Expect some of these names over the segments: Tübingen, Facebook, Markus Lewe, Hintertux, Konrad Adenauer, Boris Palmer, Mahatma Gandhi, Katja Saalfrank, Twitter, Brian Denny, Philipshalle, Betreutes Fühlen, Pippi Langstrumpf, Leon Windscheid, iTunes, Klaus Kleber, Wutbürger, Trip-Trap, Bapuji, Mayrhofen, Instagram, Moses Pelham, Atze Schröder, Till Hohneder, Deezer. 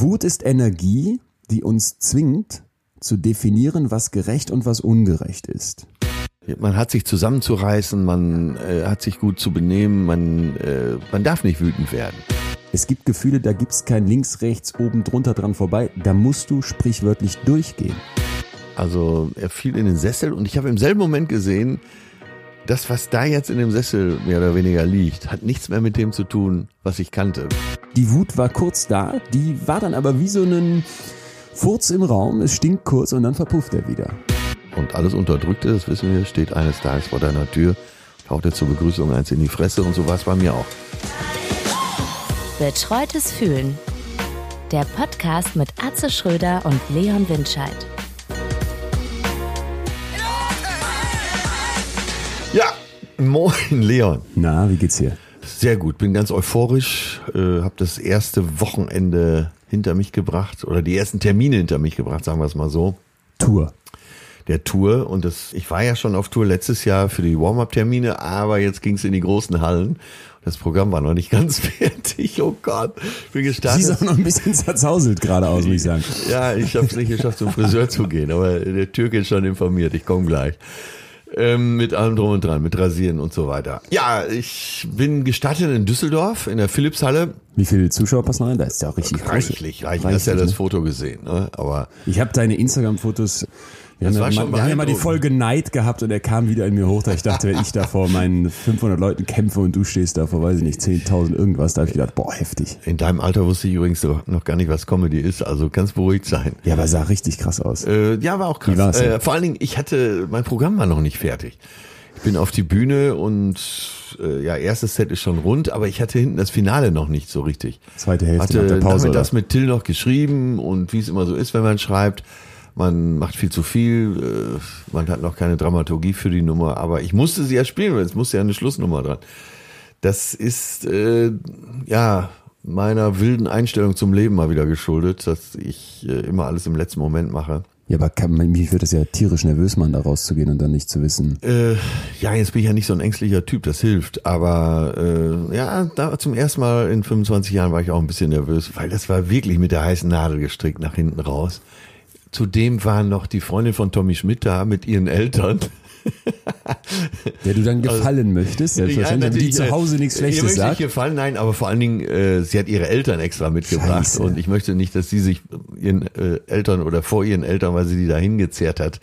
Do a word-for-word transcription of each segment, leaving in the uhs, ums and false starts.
Wut ist Energie, die uns zwingt, zu definieren, was gerecht und was ungerecht ist. Man hat sich zusammenzureißen, man äh, hat sich gut zu benehmen, man, äh, man darf nicht wütend werden. Es gibt Gefühle, da gibt es kein links, rechts, oben, drunter, dran, vorbei. Da musst du sprichwörtlich durchgehen. Also er fiel in den Sessel und ich habe im selben Moment gesehen, das, was da jetzt in dem Sessel mehr oder weniger liegt, hat nichts mehr mit dem zu tun, was ich kannte. Die Wut war kurz da, die war dann aber wie so ein Furz im Raum, es stinkt kurz und dann verpufft er wieder. Und alles Unterdrückte, das wissen wir, steht eines Tages vor deiner Tür, haut er zur Begrüßung eins in die Fresse und so war es bei mir auch. Betreutes Fühlen, der Podcast mit Atze Schröder und Leon Windscheid. Ja, moin Leon. Na, wie geht's dir? Sehr gut, bin ganz euphorisch, äh, habe das erste Wochenende hinter mich gebracht oder die ersten Termine hinter mich gebracht, sagen wir es mal so. Tour. Der Tour und das, ich war ja schon auf Tour letztes Jahr für die Warm-Up-Termine, aber jetzt ging's in die großen Hallen. Das Programm war noch nicht ganz fertig, oh Gott, ich bin gestartet. Sieht auch noch ein bisschen zerzauselt gerade aus, muss ich sagen. Ja, ich habe es nicht geschafft, zum Friseur zu gehen, aber der Türke ist schon informiert, ich komme gleich. Ähm, mit allem drum und dran, mit Rasieren und so weiter. Ja, ich bin gestartet in Düsseldorf, in der Philipshalle. Wie viele Zuschauer passen rein? Da ist ja auch richtig reichlich. Reichlich, hast ja das Foto gesehen. Ne? Aber ich habe deine Instagram-Fotos, wir das haben, war ja, schon mal, wir haben ja mal die Folge Neid gehabt und er kam wieder in mir hoch, da ich dachte, wenn ich da vor meinen fünfhundert Leuten kämpfe und du stehst da vor, weiß ich nicht, zehntausend irgendwas, da habe ich gedacht, boah, heftig. In deinem Alter wusste ich übrigens noch gar nicht, was Comedy ist, also ganz beruhigt sein. Ja, aber sah richtig krass aus. Äh, ja, war auch krass. Äh, vor allen Dingen, ich hatte, mein Programm war noch nicht fertig. Ich bin auf die Bühne und äh, ja, erstes Set ist schon rund, aber ich hatte hinten das Finale noch nicht so richtig. Zweite Hälfte hatte nach der Pause. Hatte das mit Till noch geschrieben und wie es immer so ist, wenn man schreibt, man macht viel zu viel, äh, man hat noch keine Dramaturgie für die Nummer, aber ich musste sie ja spielen, weil es musste ja eine Schlussnummer dran. Das ist äh, ja meiner wilden Einstellung zum Leben mal wieder geschuldet, dass ich äh, immer alles im letzten Moment mache. Ja, aber kann, mich würde das ja tierisch nervös machen, da rauszugehen und dann nicht zu wissen. Äh, ja, jetzt bin ich ja nicht so ein ängstlicher Typ, das hilft. Aber äh, ja, da zum ersten Mal in fünfundzwanzig Jahren war ich auch ein bisschen nervös, weil das war wirklich mit der heißen Nadel gestrickt nach hinten raus. Zudem war noch die Freundin von Tommy Schmidt da mit ihren Eltern. Der du dann gefallen also, möchtest, selbstverständlich, ja, damit die zu Hause nichts Schlechtes sagt. Ihr möchte nicht gefallen, nein, aber vor allen Dingen, äh, sie hat ihre Eltern extra mitgebracht. Scheiße. Und ich möchte nicht, dass sie sich ihren äh, Eltern oder vor ihren Eltern, weil sie die da hingezerrt hat.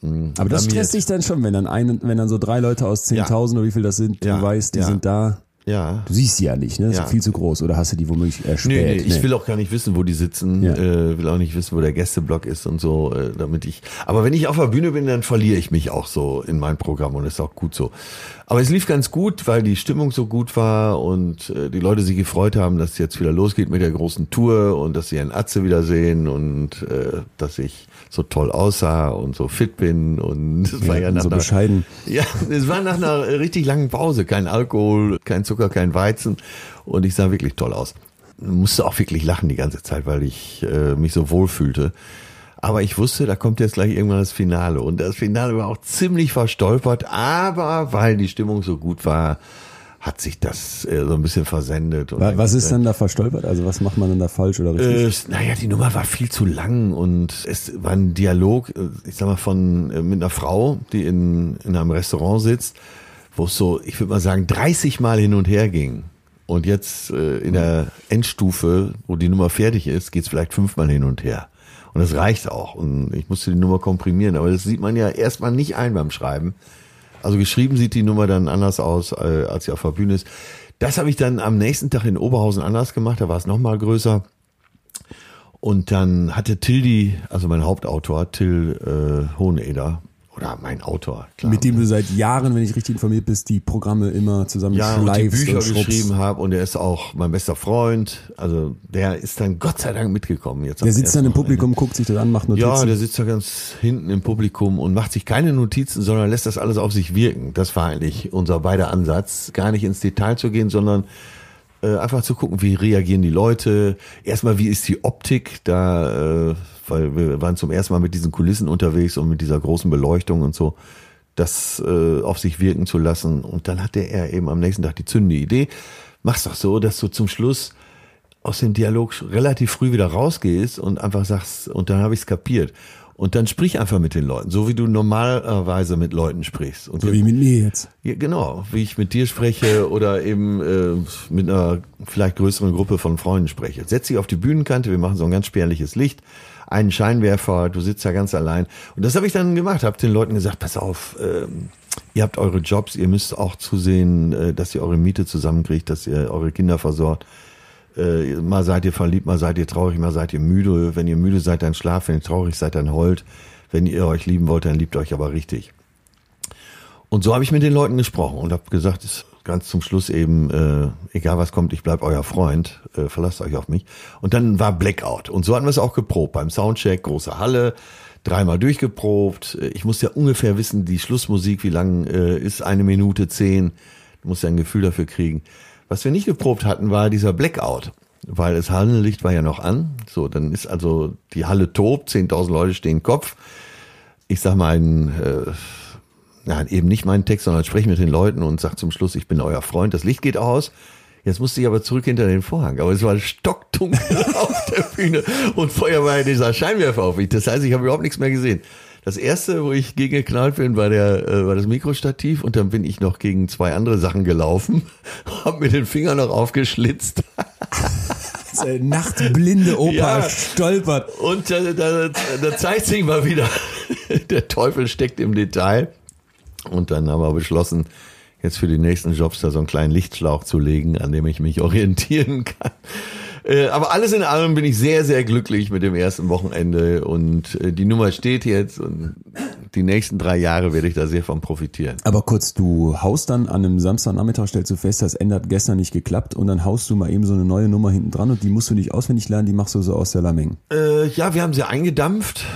Mh, aber das stresst dich dann schon, wenn dann, ein, wenn dann so drei Leute aus zehntausend ja. oder wie viel das sind, du ja, weißt, die ja. sind da. Ja. Du siehst sie ja nicht, ne? Das ja. ist viel zu groß. Oder hast du die womöglich erspäht? Nee, nee, ich nee. will auch gar nicht wissen, wo die sitzen. Ja. Äh, will auch nicht wissen, wo der Gästeblock ist und so, äh, damit ich. Aber wenn ich auf der Bühne bin, dann verliere ich mich auch so in mein Programm und ist auch gut so. Aber es lief ganz gut, weil die Stimmung so gut war und äh, die Leute sich gefreut haben, dass es jetzt wieder losgeht mit der großen Tour und dass sie einen Atze wiedersehen und äh, dass ich so toll aussah und so fit bin und es ja, war ja nach so einer, bescheiden. Ja, es war nach einer richtig langen Pause, kein Alkohol, kein Zucker, kein Weizen und ich sah wirklich toll aus. Musste auch wirklich lachen die ganze Zeit, weil ich äh, mich so wohl fühlte. Aber ich wusste, da kommt jetzt gleich irgendwann das Finale. Und das Finale war auch ziemlich verstolpert, aber weil die Stimmung so gut war, hat sich das äh, so ein bisschen versendet. Und was ist dann da verstolpert? Also was macht man denn da falsch oder richtig? Äh, naja, die Nummer war viel zu lang und es war ein Dialog, ich sag mal, von mit einer Frau, die in, in einem Restaurant sitzt, wo es so, ich würde mal sagen, dreißig Mal hin und her ging. Und jetzt äh, in der Endstufe, wo die Nummer fertig ist, geht es vielleicht fünfmal hin und her. Und das reicht auch. Und ich musste die Nummer komprimieren. Aber das sieht man ja erstmal nicht ein beim Schreiben. Also geschrieben sieht die Nummer dann anders aus, äh, als sie auf der Bühne ist. Das habe ich dann am nächsten Tag in Oberhausen anders gemacht. Da war es nochmal größer. Und dann hatte Till die, also mein Hauptautor, Till äh, Hohneder, oder mein Autor, klar. Mit dem du seit Jahren, wenn ich richtig informiert bist, die Programme immer zusammen ja, schleifst und die Bücher und geschrieben habe und er ist auch mein bester Freund. Also der ist dann Gott sei Dank mitgekommen. Jetzt der sitzt dann im Publikum, einen. guckt sich das an, macht Notizen. Ja, der sitzt da ganz hinten im Publikum und macht sich keine Notizen, sondern lässt das alles auf sich wirken. Das war eigentlich unser beider Ansatz, gar nicht ins Detail zu gehen, sondern äh, einfach zu gucken, wie reagieren die Leute. Erstmal, wie ist die Optik da... Äh, weil wir waren zum ersten Mal mit diesen Kulissen unterwegs und mit dieser großen Beleuchtung und so, das äh, auf sich wirken zu lassen. Und dann hatte er eben am nächsten Tag die zündende Idee, mach's doch so, dass du zum Schluss aus dem Dialog relativ früh wieder rausgehst und einfach sagst, und dann habe ich es kapiert. Und dann sprich einfach mit den Leuten, so wie du normalerweise mit Leuten sprichst. Und so wie mit mir jetzt. Ja, genau, wie ich mit dir spreche oder eben äh, mit einer vielleicht größeren Gruppe von Freunden spreche. Setz dich auf die Bühnenkante, wir machen so ein ganz spärliches Licht, einen Scheinwerfer, du sitzt ja ganz allein. Und das habe ich dann gemacht, habe den Leuten gesagt, pass auf, äh, ihr habt eure Jobs, ihr müsst auch zusehen, äh, dass ihr eure Miete zusammenkriegt, dass ihr eure Kinder versorgt. Äh, mal seid ihr verliebt, mal seid ihr traurig, mal seid ihr müde. Wenn ihr müde seid, dann schlaft. Wenn ihr traurig seid, dann heult. Wenn ihr euch lieben wollt, dann liebt euch aber richtig. Und so habe ich mit den Leuten gesprochen und habe gesagt, ist ganz zum Schluss eben, äh, egal was kommt, ich bleib euer Freund, äh, verlasst euch auf mich. Und dann war Blackout. Und so hatten wir es auch geprobt beim Soundcheck, große Halle, dreimal durchgeprobt. Ich musste ja ungefähr wissen, die Schlussmusik, wie lang äh, ist eine Minute zehn. Du musst ja ein Gefühl dafür kriegen. Was wir nicht geprobt hatten, war dieser Blackout, weil das Hallenlicht war ja noch an. So, dann ist also die Halle tobt, zehntausend Leute stehen Kopf. Ich sag meinen, äh, na, eben nicht meinen Text, sondern spreche mit den Leuten und sag zum Schluss, ich bin euer Freund, das Licht geht aus. Jetzt musste ich aber zurück hinter den Vorhang. Aber es war stockdunkel auf der Bühne und vorher war ja dieser Scheinwerfer auf mich. Das heißt, ich habe überhaupt nichts mehr gesehen. Das erste, wo ich gegen geknallt bin, war der, äh, war das Mikrostativ und dann bin ich noch gegen zwei andere Sachen gelaufen, hab mir den Finger noch aufgeschlitzt. Nachtblinde Opa ja. Stolpert. Und da, da, da zeigt sich mal wieder, der Teufel steckt im Detail. Und dann haben wir beschlossen, jetzt für die nächsten Jobs da so einen kleinen Lichtschlauch zu legen, an dem ich mich orientieren kann. Aber alles in allem bin ich sehr, sehr glücklich mit dem ersten Wochenende und die Nummer steht jetzt und die nächsten drei Jahre werde ich da sehr von profitieren. Aber kurz, du haust dann an einem Samstagnachmittag, stellst du fest, das ändert gestern nicht geklappt und dann haust du mal eben so eine neue Nummer hinten dran und die musst du nicht auswendig lernen, die machst du so aus der Lameng. Äh, ja, wir haben sie eingedampft.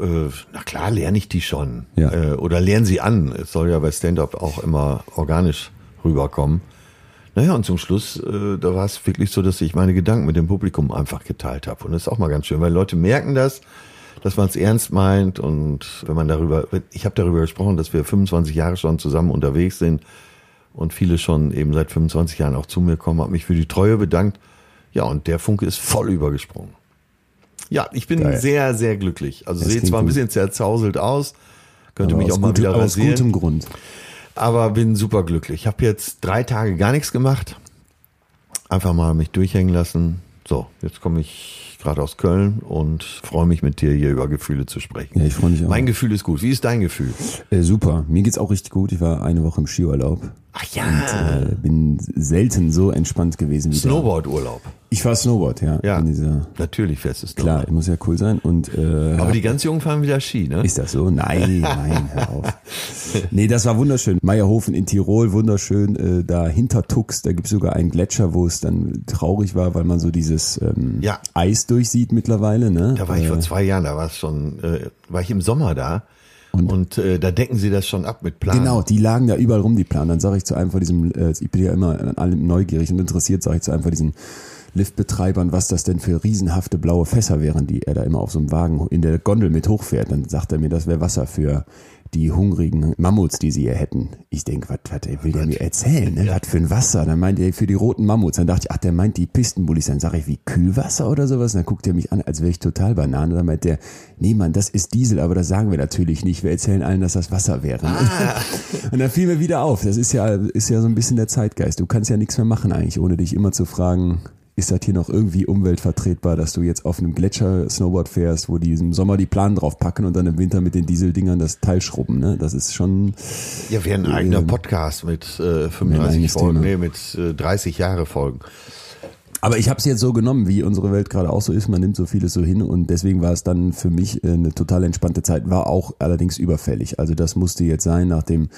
Äh, na klar, lerne ich die schon. Ja. Äh, oder lerne sie an. Es soll ja bei Stand-Up auch immer organisch rüberkommen. Naja, und zum Schluss, äh, da war es wirklich so, dass ich meine Gedanken mit dem Publikum einfach geteilt habe. Und das ist auch mal ganz schön, weil Leute merken das, dass man es ernst meint. Und wenn man darüber, ich habe darüber gesprochen, dass wir fünfundzwanzig Jahre schon zusammen unterwegs sind und viele schon eben seit fünfundzwanzig Jahren auch zu mir kommen, habe mich für die Treue bedankt. Ja, und der Funke ist voll übergesprungen. Ja, ich bin Geil. sehr, sehr glücklich. Also sehe zwar ein bisschen zerzauselt aus, könnte mich auch mal wieder rasieren. Aus gutem Grund. Aber bin super glücklich. Ich habe jetzt drei Tage gar nichts gemacht. Einfach mal mich durchhängen lassen. So, jetzt komme ich gerade aus Köln und freue mich mit dir hier über Gefühle zu sprechen. Ja, ich freue mich auch. Mein Gefühl ist gut. Wie ist dein Gefühl? Äh, super. Mir geht's auch richtig gut. Ich war eine Woche im Skiurlaub. Ach ja. Und äh, bin selten so entspannt gewesen wie Snowboard-Urlaub. Ich war Snowboard, ja. Ja, in dieser, natürlich fährst du Snowboard. Klar, muss ja cool sein. Und, äh, aber die ganz Jungen fahren wieder Ski, ne? Ist das so? Nein, nein, hör auf. Nee, das war wunderschön. Mayrhofen in Tirol, wunderschön. Äh, da Hintertux, da gibt's sogar einen Gletscher, wo es dann traurig war, weil man so dieses ähm, ja. Eis durchsieht mittlerweile. Ne? Da war ich äh, vor zwei Jahren, da war es schon, äh, war ich im Sommer da. Und, und äh, da decken sie das schon ab mit Planen. Genau, die lagen da überall rum, die Planen. Dann sage ich zu einem von diesem, äh, ich bin ja immer an allem neugierig und interessiert, sage ich zu einem von diesen Liftbetreibern, was das denn für riesenhafte blaue Fässer wären, die er da immer auf so einem Wagen in der Gondel mit hochfährt. Dann sagt er mir, das wäre Wasser für die hungrigen Mammuts, die sie hier hätten. Ich denke, was will der mir erzählen? Ne? Ja. Was für ein Wasser? Dann meint er, für die roten Mammuts. Dann dachte ich, ach, der meint die Pistenbullis. Dann sage ich, wie Kühlwasser oder sowas? Und dann guckt er mich an, als wäre ich total Banane. Dann meint der, nee Mann, das ist Diesel, aber das sagen wir natürlich nicht. Wir erzählen allen, dass das Wasser wäre. Ah. Und dann fiel mir wieder auf. Das ist ja, ist ja so ein bisschen der Zeitgeist. Du kannst ja nichts mehr machen eigentlich, ohne dich immer zu fragen, ist das hier noch irgendwie umweltvertretbar, dass du jetzt auf einem Gletscher Snowboard fährst, wo die im Sommer die Planen drauf packen und dann im Winter mit den Dieseldingern das Teil schrubben, ne? Das ist schon... Ja, wäre ein äh, eigener Podcast mit äh, fünfunddreißig Folgen, nee, mit äh, dreißig Jahre Folgen. Aber ich habe es jetzt so genommen, wie unsere Welt gerade auch so ist, man nimmt so vieles so hin und deswegen war es dann für mich äh, eine total entspannte Zeit, war auch allerdings überfällig. Also das musste jetzt sein, nach dem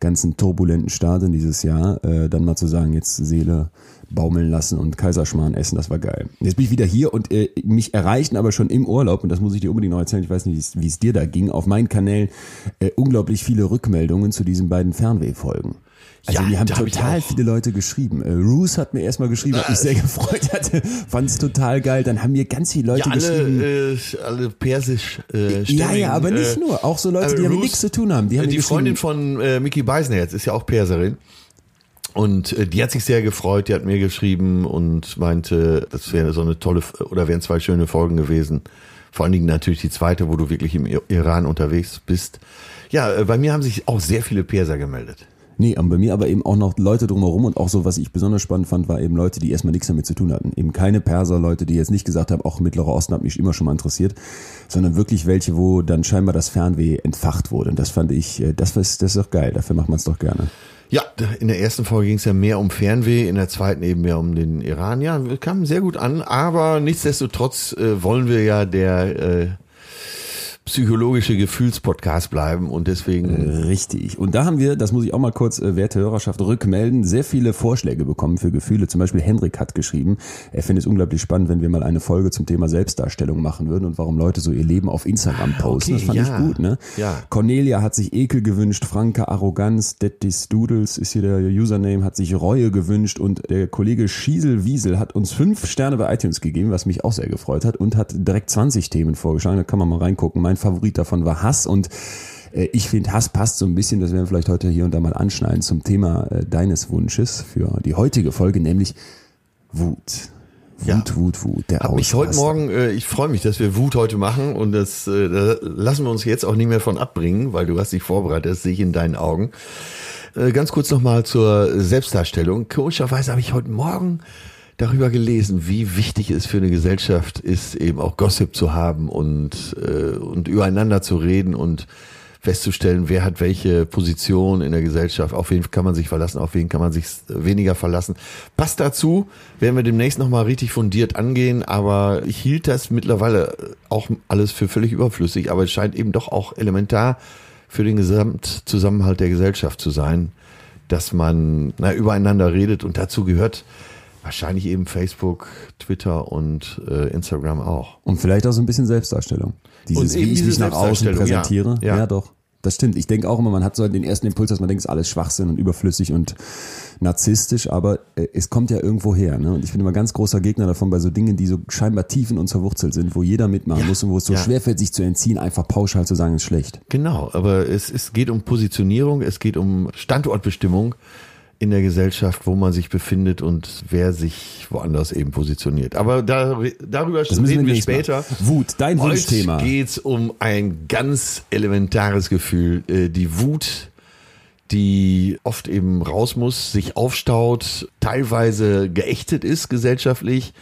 ganzen turbulenten Start in dieses Jahr, äh, dann mal zu sagen, jetzt Seele... baumeln lassen und Kaiserschmarrn essen, das war geil. Jetzt bin ich wieder hier und äh, mich erreichen aber schon im Urlaub, und das muss ich dir unbedingt noch erzählen, ich weiß nicht, wie es dir da ging, auf meinen Kanälen äh, unglaublich viele Rückmeldungen zu diesen beiden Fernwehfolgen. Also ja, wir haben total viele Leute geschrieben. Äh, Roos hat mir erstmal geschrieben, was mich sehr gefreut hatte, fand es total geil. Dann haben mir ganz viele Leute ja, alle, geschrieben. Äh, alle persisch äh, Ja, ja, aber nicht äh, nur. Auch so Leute, äh, die Roos, damit nichts zu tun haben. Die, haben die Freundin von äh, Micky Beisenherz ist ja auch Perserin. Und die hat sich sehr gefreut, die hat mir geschrieben und meinte, das wäre so eine tolle, oder wären zwei schöne Folgen gewesen. Vor allen Dingen natürlich die zweite, wo du wirklich im Iran unterwegs bist. Ja, bei mir haben sich auch sehr viele Perser gemeldet. Nee, bei mir aber eben auch noch Leute drumherum, und auch so, was ich besonders spannend fand, war eben Leute, die erstmal nichts damit zu tun hatten. Eben keine Perser, Leute, die jetzt nicht gesagt haben, auch Mittlerer Osten hat mich immer schon mal interessiert, sondern wirklich welche, wo dann scheinbar das Fernweh entfacht wurde. Und das fand ich, das ist, das ist doch geil, dafür macht man es doch gerne. Ja, in der ersten Folge ging es ja mehr um Fernweh, in der zweiten eben mehr um den Iran. Ja, kam sehr gut an, aber nichtsdestotrotz äh, wollen wir ja der äh, psychologische Gefühlspodcast bleiben, und deswegen... Richtig. Und da haben wir, das muss ich auch mal kurz, äh, werte Hörerschaft, rückmelden, sehr viele Vorschläge bekommen für Gefühle. Zum Beispiel Henrik hat geschrieben, er findet es unglaublich spannend, wenn wir mal eine Folge zum Thema Selbstdarstellung machen würden und warum Leute so ihr Leben auf Instagram posten. Okay, das fand ja. ich gut, ne? Ja. Cornelia hat sich Ekel gewünscht, Franka Arroganz, Dettis Doodles ist hier der Username, hat sich Reue gewünscht, und der Kollege Schiesel Wiesel hat uns fünf Sterne bei iTunes gegeben, was mich auch sehr gefreut hat, und hat direkt zwanzig Themen vorgeschlagen, da kann man mal reingucken. Mein Mein Favorit davon war Hass, und äh, ich finde, Hass passt so ein bisschen, das werden wir vielleicht heute hier und da mal anschneiden, zum Thema äh, deines Wunsches für die heutige Folge, nämlich Wut. Wut, ja. Wut, Wut, der Ausraster. Ich heute Morgen, äh, ich freue mich, dass wir Wut heute machen, und das äh, da lassen wir uns jetzt auch nicht mehr von abbringen, weil du hast dich vorbereitet, das sehe ich in deinen Augen. Äh, ganz kurz nochmal zur Selbstdarstellung. Komischerweise habe ich heute Morgen darüber gelesen, wie wichtig es für eine Gesellschaft ist, eben auch Gossip zu haben und äh, und übereinander zu reden und festzustellen, wer hat welche Position in der Gesellschaft, auf wen kann man sich verlassen, auf wen kann man sich weniger verlassen. Passt dazu, werden wir demnächst nochmal richtig fundiert angehen, aber ich hielt das mittlerweile auch alles für völlig überflüssig, aber es scheint eben doch auch elementar für den Gesamtzusammenhalt der Gesellschaft zu sein, dass man na, übereinander redet, und dazu gehört wahrscheinlich eben Facebook, Twitter und äh, Instagram auch. Und vielleicht auch so ein bisschen Selbstdarstellung. Dieses, wie ich mich nach außen präsentiere. Ja, ja. ja, doch. Das stimmt. Ich denke auch immer, man hat so den ersten Impuls, dass man denkt, es ist alles Schwachsinn und überflüssig und narzisstisch, aber äh, es kommt ja irgendwo her. Ne? Und ich bin immer ganz großer Gegner davon, bei so Dingen, die so scheinbar tief in uns verwurzelt sind, wo jeder mitmachen ja, muss und wo es so ja. schwerfällt, sich zu entziehen, einfach pauschal zu sagen, ist schlecht. Genau, aber es, es geht um Positionierung, es geht um Standortbestimmung in der Gesellschaft, wo man sich befindet und wer sich woanders eben positioniert. Aber da, darüber reden wir später. Mal. Wut, dein Wunschthema. Heute geht's um ein ganz elementares Gefühl, die Wut, die oft eben raus muss, sich aufstaut, teilweise geächtet ist gesellschaftlich.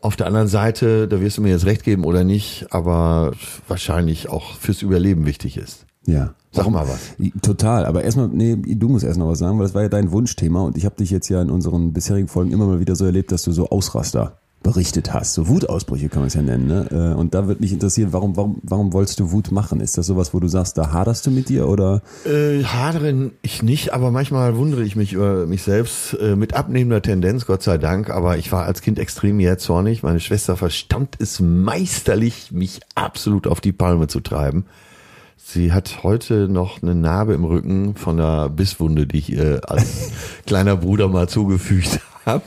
Auf der anderen Seite, da wirst du mir jetzt recht geben oder nicht, aber wahrscheinlich auch fürs Überleben wichtig ist. Ja. Sag mal was. Total, aber erstmal, nee, du musst erst noch was sagen, weil das war ja dein Wunschthema, und ich habe dich jetzt ja in unseren bisherigen Folgen immer mal wieder so erlebt, dass du so Ausraster berichtet hast, so Wutausbrüche kann man es ja nennen, ne? Und da wird mich interessieren, warum, warum, warum wolltest du Wut machen? Ist das sowas, wo du sagst, da haderst du mit dir, oder? Äh, hadere ich nicht, aber manchmal wundere ich mich über mich selbst, äh, mit abnehmender Tendenz, Gott sei Dank, aber ich war als Kind extrem jähzornig. Meine Schwester verstand es meisterlich, mich absolut auf die Palme zu treiben. Sie hat heute noch eine Narbe im Rücken von einer Bisswunde, die ich ihr als kleiner Bruder mal zugefügt habe.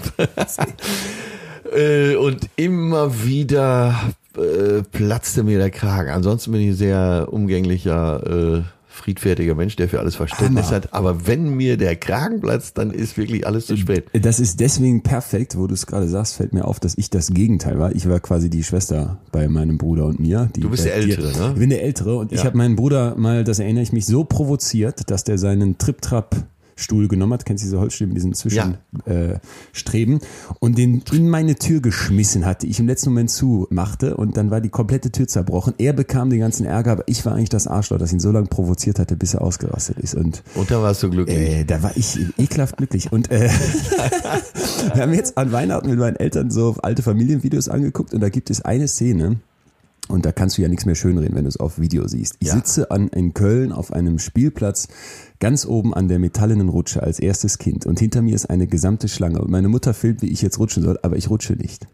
Und immer wieder äh, platzte mir der Kragen. Ansonsten bin ich ein sehr umgänglicher, äh, friedfertiger Mensch, der für alles Verständnis Hammer. Hat. Aber wenn mir der Kragen platzt, dann ist wirklich alles zu spät. Das ist deswegen perfekt, wo du es gerade sagst, fällt mir auf, dass ich das Gegenteil war. Ich war quasi die Schwester bei meinem Bruder und mir. Die, du bist der Ältere, die, ne? Ich bin der Ältere, und ja. ich habe meinen Bruder mal, das erinnere ich mich, so provoziert, dass der seinen Trip-Trap Stuhl genommen hat, kennst du diese Holzstäbe mit diesen Zwischenstreben, ja. äh, und den in meine Tür geschmissen hat, die ich im letzten Moment zumachte, und dann war die komplette Tür zerbrochen. Er bekam den ganzen Ärger, aber ich war eigentlich das Arschloch, das ihn so lange provoziert hatte, bis er ausgerastet ist. Und, und da warst du glücklich. Äh, da war ich ekelhaft glücklich. Und äh, wir haben jetzt an Weihnachten mit meinen Eltern so alte Familienvideos angeguckt, und da gibt es eine Szene, und da kannst du ja nichts mehr schönreden, wenn du es auf Video siehst. Ich ja. sitze an, in Köln auf einem Spielplatz ganz oben an der metallenen Rutsche als erstes Kind, und hinter mir ist eine gesamte Schlange, und meine Mutter filmt, wie ich jetzt rutschen soll, aber ich rutsche nicht.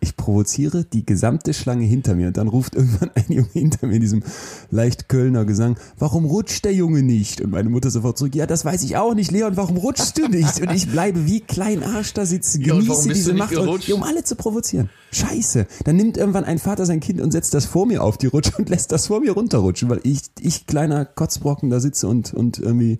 Ich provoziere die gesamte Schlange hinter mir. Und dann ruft irgendwann ein Junge hinter mir in diesem leicht Kölner Gesang, warum rutscht der Junge nicht? Und meine Mutter sofort zurück, ja, das weiß ich auch nicht, Leon, warum rutschst du nicht? Und ich bleibe wie klein Arsch da sitzen, genieße ja, diese Macht, und, um alle zu provozieren. Scheiße. Dann nimmt irgendwann ein Vater sein Kind und setzt das vor mir auf die Rutsche und lässt das vor mir runterrutschen, weil ich, ich kleiner Kotzbrocken da sitze und, und irgendwie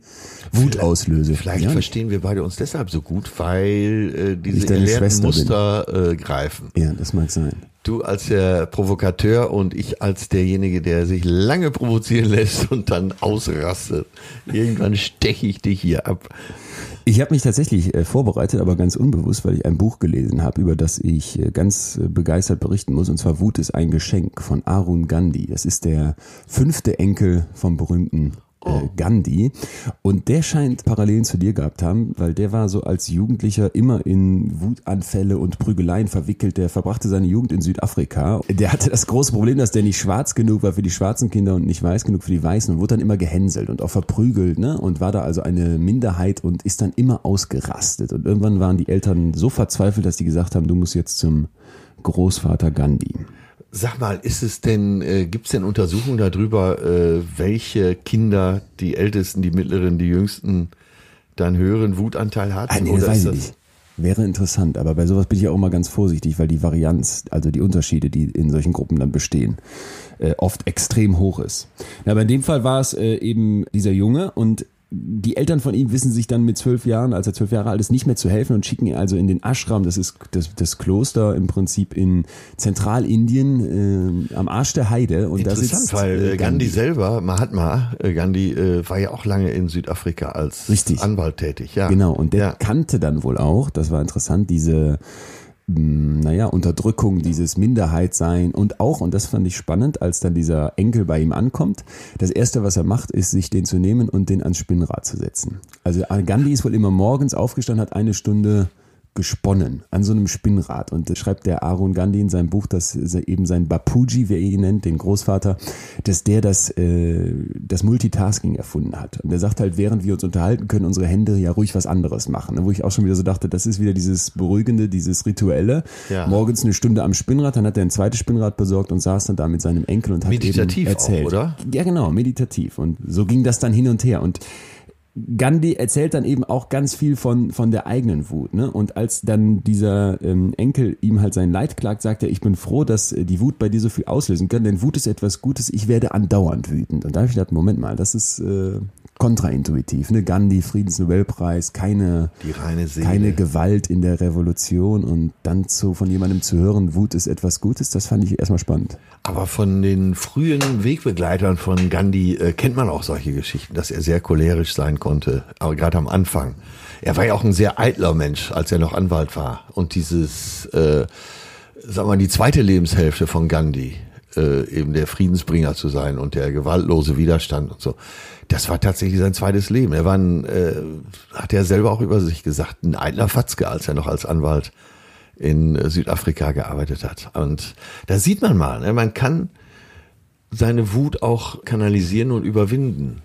Wut vielleicht, auslöse. Vielleicht ja, verstehen wir beide uns deshalb so gut, weil äh, diese erlernten Muster äh, greifen. Ja. Das mag sein. Du als der Provokateur und ich als derjenige, der sich lange provozieren lässt und dann ausrastet. Irgendwann steche ich dich hier ab. Ich habe mich tatsächlich äh, vorbereitet, aber ganz unbewusst, weil ich ein Buch gelesen habe, über das ich äh, ganz äh, begeistert berichten muss. Und zwar Wut ist ein Geschenk von Arun Gandhi. Das ist der fünfte Enkel vom berühmten Oh. Gandhi, und der scheint Parallelen zu dir gehabt haben, weil der war so als Jugendlicher immer in Wutanfälle und Prügeleien verwickelt, der verbrachte seine Jugend in Südafrika, der hatte das große Problem, dass der nicht schwarz genug war für die schwarzen Kinder und nicht weiß genug für die Weißen und wurde dann immer gehänselt und auch verprügelt, ne? Und war da also eine Minderheit und ist dann immer ausgerastet, und irgendwann waren die Eltern so verzweifelt, dass die gesagt haben, du musst jetzt zum Großvater Gandhi. Sag mal, ist es denn, äh, gibt's denn Untersuchungen darüber, äh, welche Kinder, die Ältesten, die Mittleren, die Jüngsten, dann höheren Wutanteil hatten? Ah, nee, das weiß ich nicht. Wäre interessant, aber bei sowas bin ich auch immer ganz vorsichtig, weil die Varianz, also die Unterschiede, die in solchen Gruppen dann bestehen, äh, oft extrem hoch ist. Na, aber in dem Fall war es äh, eben dieser Junge, und die Eltern von ihm wissen sich dann mit zwölf Jahren, als er zwölf Jahre alt ist, nicht mehr zu helfen und schicken ihn also in den Ashram, das ist das, das Kloster im Prinzip in Zentralindien, äh, am Arsch der Heide. Und interessant, da sitzt, weil äh, Gandhi. Gandhi selber, Mahatma Gandhi, äh, war ja auch lange in Südafrika als Richtig. Anwalt tätig. Ja. Genau, und der ja. kannte dann wohl auch, das war interessant, diese naja, Unterdrückung, dieses Minderheitsein, und auch, und das fand ich spannend, als dann dieser Enkel bei ihm ankommt, das Erste, was er macht, ist, sich den zu nehmen und den ans Spinnrad zu setzen. Also Gandhi ist wohl immer morgens aufgestanden, hat eine Stunde gesponnen an so einem Spinnrad, und das schreibt der Arun Gandhi in seinem Buch, dass eben sein Bapuji, wie er ihn nennt, den Großvater, dass der das, äh, das Multitasking erfunden hat. Und der sagt halt, während wir uns unterhalten, können unsere Hände ja ruhig was anderes machen. Wo ich auch schon wieder so dachte, das ist wieder dieses Beruhigende, dieses Rituelle. Ja. Morgens eine Stunde am Spinnrad, dann hat er ein zweites Spinnrad besorgt und saß dann da mit seinem Enkel und hat meditativ eben erzählt. Auch, oder? Ja, genau, meditativ. Und so ging das dann hin und her. Und Gandhi erzählt dann eben auch ganz viel von von der eigenen Wut, ne? Und als dann dieser ähm, Enkel ihm halt sein Leid klagt, sagt er, ich bin froh, dass die Wut bei dir so viel auslösen kann, denn Wut ist etwas Gutes, ich werde andauernd wütend. Und da habe ich gedacht, Moment mal, das ist äh, kontraintuitiv, ne? Gandhi, Friedensnobelpreis, keine die reine Seele, keine Gewalt in der Revolution, und dann zu, von jemandem zu hören, Wut ist etwas Gutes, das fand ich erstmal spannend. Aber von den frühen Wegbegleitern von Gandhi äh, kennt man auch solche Geschichten, dass er sehr cholerisch sein konnte. Konnte, aber gerade am Anfang. Er war ja auch ein sehr eitler Mensch, als er noch Anwalt war. Und dieses, äh, sag mal, die zweite Lebenshälfte von Gandhi, äh, eben der Friedensbringer zu sein und der gewaltlose Widerstand und so, das war tatsächlich sein zweites Leben. Er war, ein, äh, hat er selber auch über sich gesagt, ein eitler Fatzke, als er noch als Anwalt in Südafrika gearbeitet hat. Und da sieht man mal, ne? Man kann seine Wut auch kanalisieren und überwinden.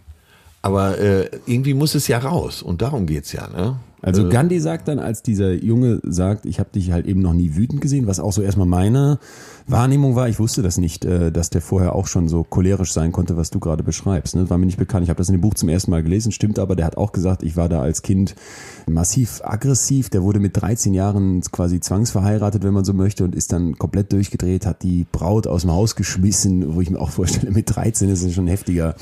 Aber äh, irgendwie muss es ja raus, und darum geht's ja, ne? Also Gandhi sagt dann, als dieser Junge sagt, ich habe dich halt eben noch nie wütend gesehen, was auch so erstmal meine Wahrnehmung war, ich wusste das nicht, dass der vorher auch schon so cholerisch sein konnte, was du gerade beschreibst. Das war mir nicht bekannt, ich habe das in dem Buch zum ersten Mal gelesen, stimmt aber, der hat auch gesagt, ich war da als Kind massiv aggressiv, der wurde mit dreizehn Jahren quasi zwangsverheiratet, wenn man so möchte, und ist dann komplett durchgedreht, hat die Braut aus dem Haus geschmissen, wo ich mir auch vorstelle, mit dreizehn ist das schon ein heftiger,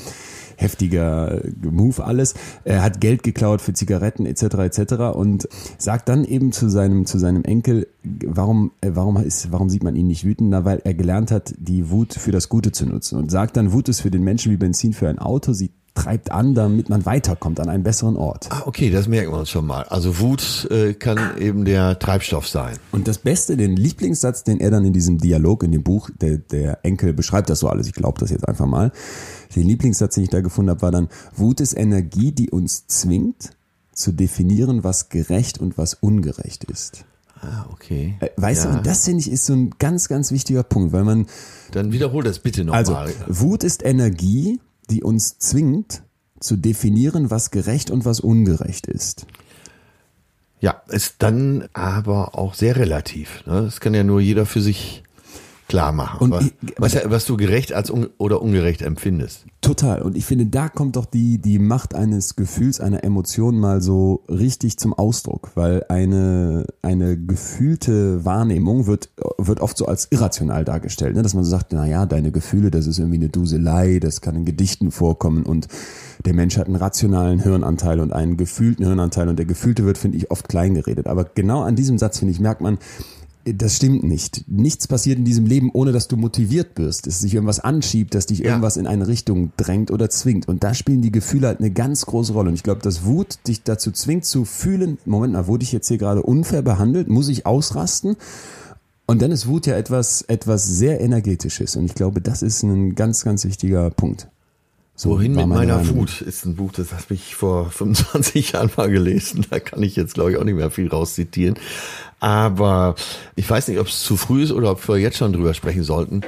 heftiger Move alles. Er hat Geld geklaut für Zigaretten et cetera et cetera. Und sagt dann eben zu seinem, zu seinem Enkel, warum, warum, ist, warum sieht man ihn nicht wütend? Na, weil er gelernt hat, die Wut für das Gute zu nutzen. Und sagt dann, Wut ist für den Menschen wie Benzin für ein Auto. Sie treibt an, damit man weiterkommt an einen besseren Ort. Ah, okay, das merken wir uns schon mal. Also Wut äh, kann eben der Treibstoff sein. Und das Beste, den Lieblingssatz, den er dann in diesem Dialog, in dem Buch, der, der Enkel beschreibt das so alles, ich glaube das jetzt einfach mal. Den Lieblingssatz, den ich da gefunden habe, war dann, Wut ist Energie, die uns zwingt, zu definieren, was gerecht und was ungerecht ist. Ah, okay. Weißt ja. du, und das finde ich ist so ein ganz, ganz wichtiger Punkt, weil man... Dann wiederhol das bitte nochmal. Also, mal. Wut ist Energie, die uns zwingt, zu definieren, was gerecht und was ungerecht ist. Ja, ist dann aber auch sehr relativ. Ne? Das kann ja nur jeder für sich klar machen. Und was, ich, was, was du gerecht als un, oder ungerecht empfindest. Total. Und ich finde, da kommt doch die, die Macht eines Gefühls, einer Emotion mal so richtig zum Ausdruck. Weil eine, eine gefühlte Wahrnehmung wird, wird oft so als irrational dargestellt. Ne? Dass man so sagt, naja, deine Gefühle, das ist irgendwie eine Duselei, das kann in Gedichten vorkommen. Und der Mensch hat einen rationalen Hirnanteil und einen gefühlten Hirnanteil. Und der Gefühlte wird, finde ich, oft kleingeredet. Aber genau an diesem Satz, finde ich, merkt man, das stimmt nicht. Nichts passiert in diesem Leben, ohne dass du motiviert bist, dass sich irgendwas anschiebt, dass dich ja. irgendwas in eine Richtung drängt oder zwingt. Und da spielen die Gefühle halt eine ganz große Rolle. Und ich glaube, dass Wut dich dazu zwingt zu fühlen, Moment mal, wurde ich jetzt hier gerade unfair behandelt? Muss ich ausrasten? Und dann ist Wut ja etwas, etwas sehr Energetisches. Und ich glaube, das ist ein ganz, ganz wichtiger Punkt. So Wohin mit meine meiner Wut ist ein Buch, das habe ich vor fünfundzwanzig Jahren mal gelesen. Da kann ich jetzt, glaube ich, auch nicht mehr viel rauszitieren. Aber ich weiß nicht, ob es zu früh ist oder ob wir jetzt schon drüber sprechen sollten.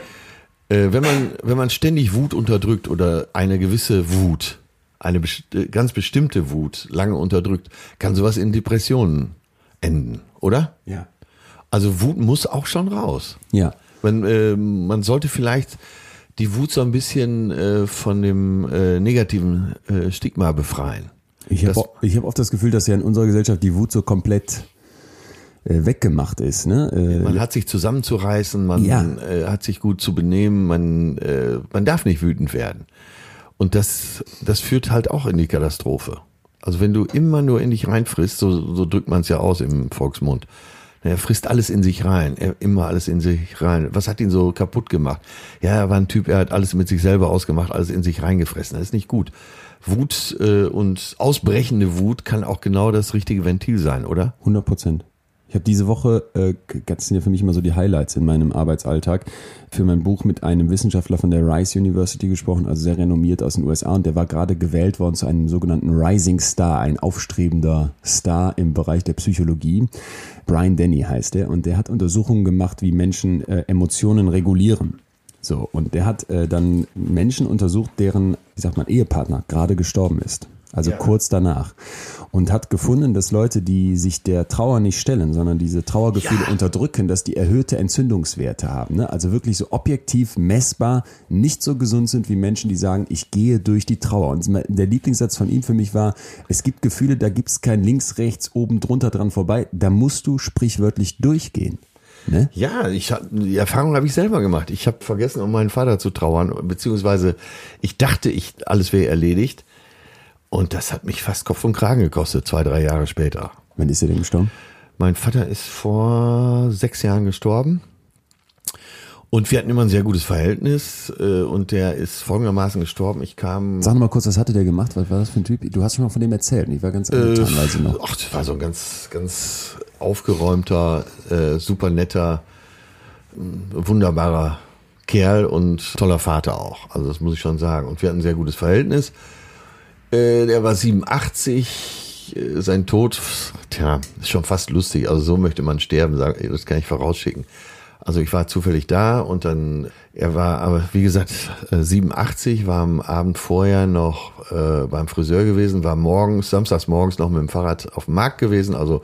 Äh, wenn man, wenn man ständig Wut unterdrückt oder eine gewisse Wut, eine best- ganz bestimmte Wut lange unterdrückt, kann sowas in Depressionen enden, oder? Ja. Also Wut muss auch schon raus. Ja. Man, äh, man sollte vielleicht die Wut so ein bisschen äh, von dem äh, negativen äh, Stigma befreien. Ich habe hab oft das Gefühl, dass ja in unserer Gesellschaft die Wut so komplett äh, weggemacht ist. Ne? Äh, man hat sich zusammenzureißen, man ja. äh, hat sich gut zu benehmen, man, äh, man darf nicht wütend werden. Und das, das führt halt auch in die Katastrophe. Also wenn du immer nur in dich reinfrisst, so, so drückt man es ja aus im Volksmund, er frisst alles in sich rein, er immer alles in sich rein. Was hat ihn so kaputt gemacht? Ja, er war ein Typ, er hat alles mit sich selber ausgemacht, alles in sich reingefressen. Das ist nicht gut. Wut äh, und ausbrechende Wut kann auch genau das richtige Ventil sein, oder? hundert Prozent. Ich habe diese Woche, äh, das sind ja für mich immer so die Highlights in meinem Arbeitsalltag, für mein Buch mit einem Wissenschaftler von der Rice University gesprochen, also sehr renommiert aus den U S A. Und der war gerade gewählt worden zu einem sogenannten Rising Star, ein aufstrebender Star im Bereich der Psychologie. Brian Denny heißt er. Und der hat Untersuchungen gemacht, wie Menschen äh, Emotionen regulieren. So, und der hat äh, dann Menschen untersucht, deren, wie sagt man, Ehepartner gerade gestorben ist. Also ja. kurz danach. Und hat gefunden, dass Leute, die sich der Trauer nicht stellen, sondern diese Trauergefühle ja. unterdrücken, dass die erhöhte Entzündungswerte haben. Ne? Also wirklich so objektiv messbar nicht so gesund sind wie Menschen, die sagen, ich gehe durch die Trauer. Und der Lieblingssatz von ihm für mich war, es gibt Gefühle, da gibt es kein links, rechts, oben, drunter, dran, vorbei. Da musst du sprichwörtlich durchgehen. Ne? Ja, ich hab, die Erfahrung habe ich selber gemacht. Ich habe vergessen, um meinen Vater zu trauern. Beziehungsweise ich dachte, ich alles wäre erledigt. Und das hat mich fast Kopf und Kragen gekostet, zwei, drei Jahre später. Wann ist er denn gestorben? Mein Vater ist vor sechs Jahren gestorben. Und wir hatten immer ein sehr gutes Verhältnis. Und der ist folgendermaßen gestorben. Ich kam. Sag nochmal kurz, was hatte der gemacht? Was war das für ein Typ? Du hast schon mal von dem erzählt. Ich war ganz angetan, äh, weiß ich noch. Ach, das war so ein ganz, ganz aufgeräumter, äh, super netter, wunderbarer Kerl und toller Vater auch. Also das muss ich schon sagen. Und wir hatten ein sehr gutes Verhältnis. Der war siebenundachtzig, sein Tod, tja, ist schon fast lustig, also so möchte man sterben, sagen, das kann ich vorausschicken. Also ich war zufällig da und dann, er war, aber wie gesagt, siebenundachtzig, war am Abend vorher noch äh, beim Friseur gewesen, war morgens, samstags morgens noch mit dem Fahrrad auf dem Markt gewesen, also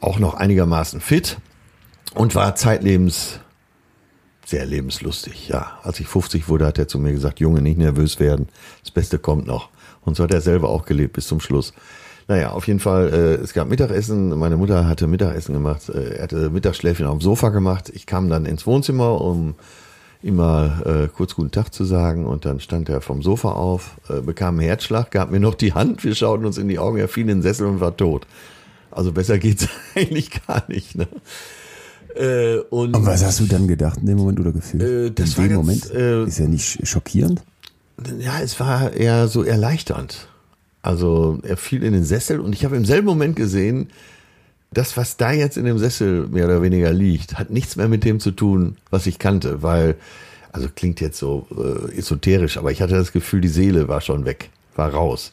auch noch einigermaßen fit und war zeitlebens sehr lebenslustig, ja. Als ich fünfzig wurde, hat er zu mir gesagt, Junge, nicht nervös werden, das Beste kommt noch. Und so hat er selber auch gelebt bis zum Schluss. Naja, auf jeden Fall, äh, es gab Mittagessen. Meine Mutter hatte Mittagessen gemacht. Äh, er hatte Mittagsschläfchen auf dem Sofa gemacht. Ich kam dann ins Wohnzimmer, um ihm mal äh, kurz guten Tag zu sagen. Und dann stand er vom Sofa auf, äh, bekam einen Herzschlag, gab mir noch die Hand. Wir schauten uns in die Augen, er fiel in den Sessel und war tot. Also besser geht's eigentlich gar nicht, ne? Äh, und, und was hast du dann gedacht in dem Moment oder gefühlt? Äh, das in war dem ganz, Moment? Äh, Ist ja nicht schockierend? Ja, es war eher so erleichternd. Also er fiel in den Sessel und ich habe im selben Moment gesehen, das, was da jetzt in dem Sessel mehr oder weniger liegt, hat nichts mehr mit dem zu tun, was ich kannte. Weil, also klingt jetzt so äh, esoterisch, aber ich hatte das Gefühl, die Seele war schon weg, war raus.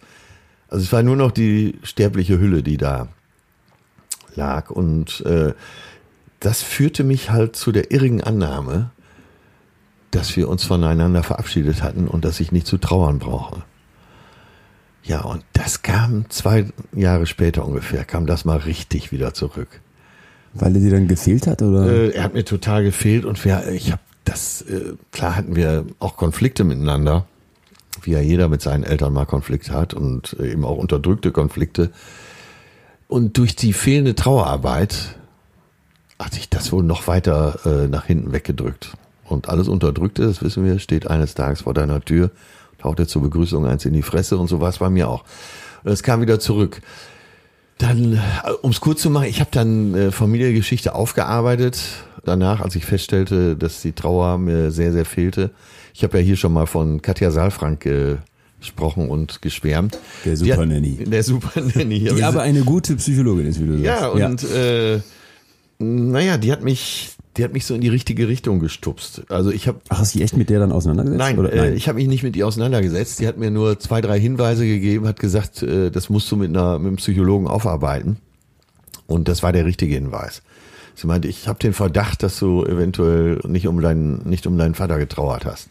Also es war nur noch die sterbliche Hülle, die da lag. Und äh, das führte mich halt zu der irrigen Annahme, dass wir uns voneinander verabschiedet hatten und dass ich nicht zu trauern brauche. Ja, und das kam zwei Jahre später ungefähr, kam das mal richtig wieder zurück. Weil er dir dann gefehlt hat, oder? Äh, er hat mir total gefehlt und wir, ich habe das, äh, klar hatten wir auch Konflikte miteinander, wie ja jeder mit seinen Eltern mal Konflikt hat und eben auch unterdrückte Konflikte. Und durch die fehlende Trauerarbeit hat sich das wohl noch weiter äh, nach hinten weggedrückt. Und alles Unterdrückte, das wissen wir, steht eines Tages vor deiner Tür, taucht dir zur Begrüßung eins in die Fresse und so war es bei mir auch. Und es kam wieder zurück. Dann, um es kurz zu machen, ich habe dann äh, Familiengeschichte aufgearbeitet. Danach, als ich feststellte, dass die Trauer mir sehr, sehr fehlte. Ich habe ja hier schon mal von Katja Saalfrank äh, gesprochen und geschwärmt. Der Super Nanny. Der Super Nanny. Die aber, aber eine gute Psychologin ist, wie du ja, sagst. Und, ja, und äh, naja, die hat mich... Die hat mich so in die richtige Richtung gestupst. Also ich habe. Ach, hast du dich echt mit der dann auseinandergesetzt? Nein, oder? Nein. Äh, ich habe mich nicht mit ihr auseinandergesetzt. Die hat mir nur zwei, drei Hinweise gegeben, hat gesagt, äh, das musst du mit einer mit einem Psychologen aufarbeiten. Und das war der richtige Hinweis. Sie meinte, ich habe den Verdacht, dass du eventuell nicht um deinen nicht um deinen Vater getrauert hast.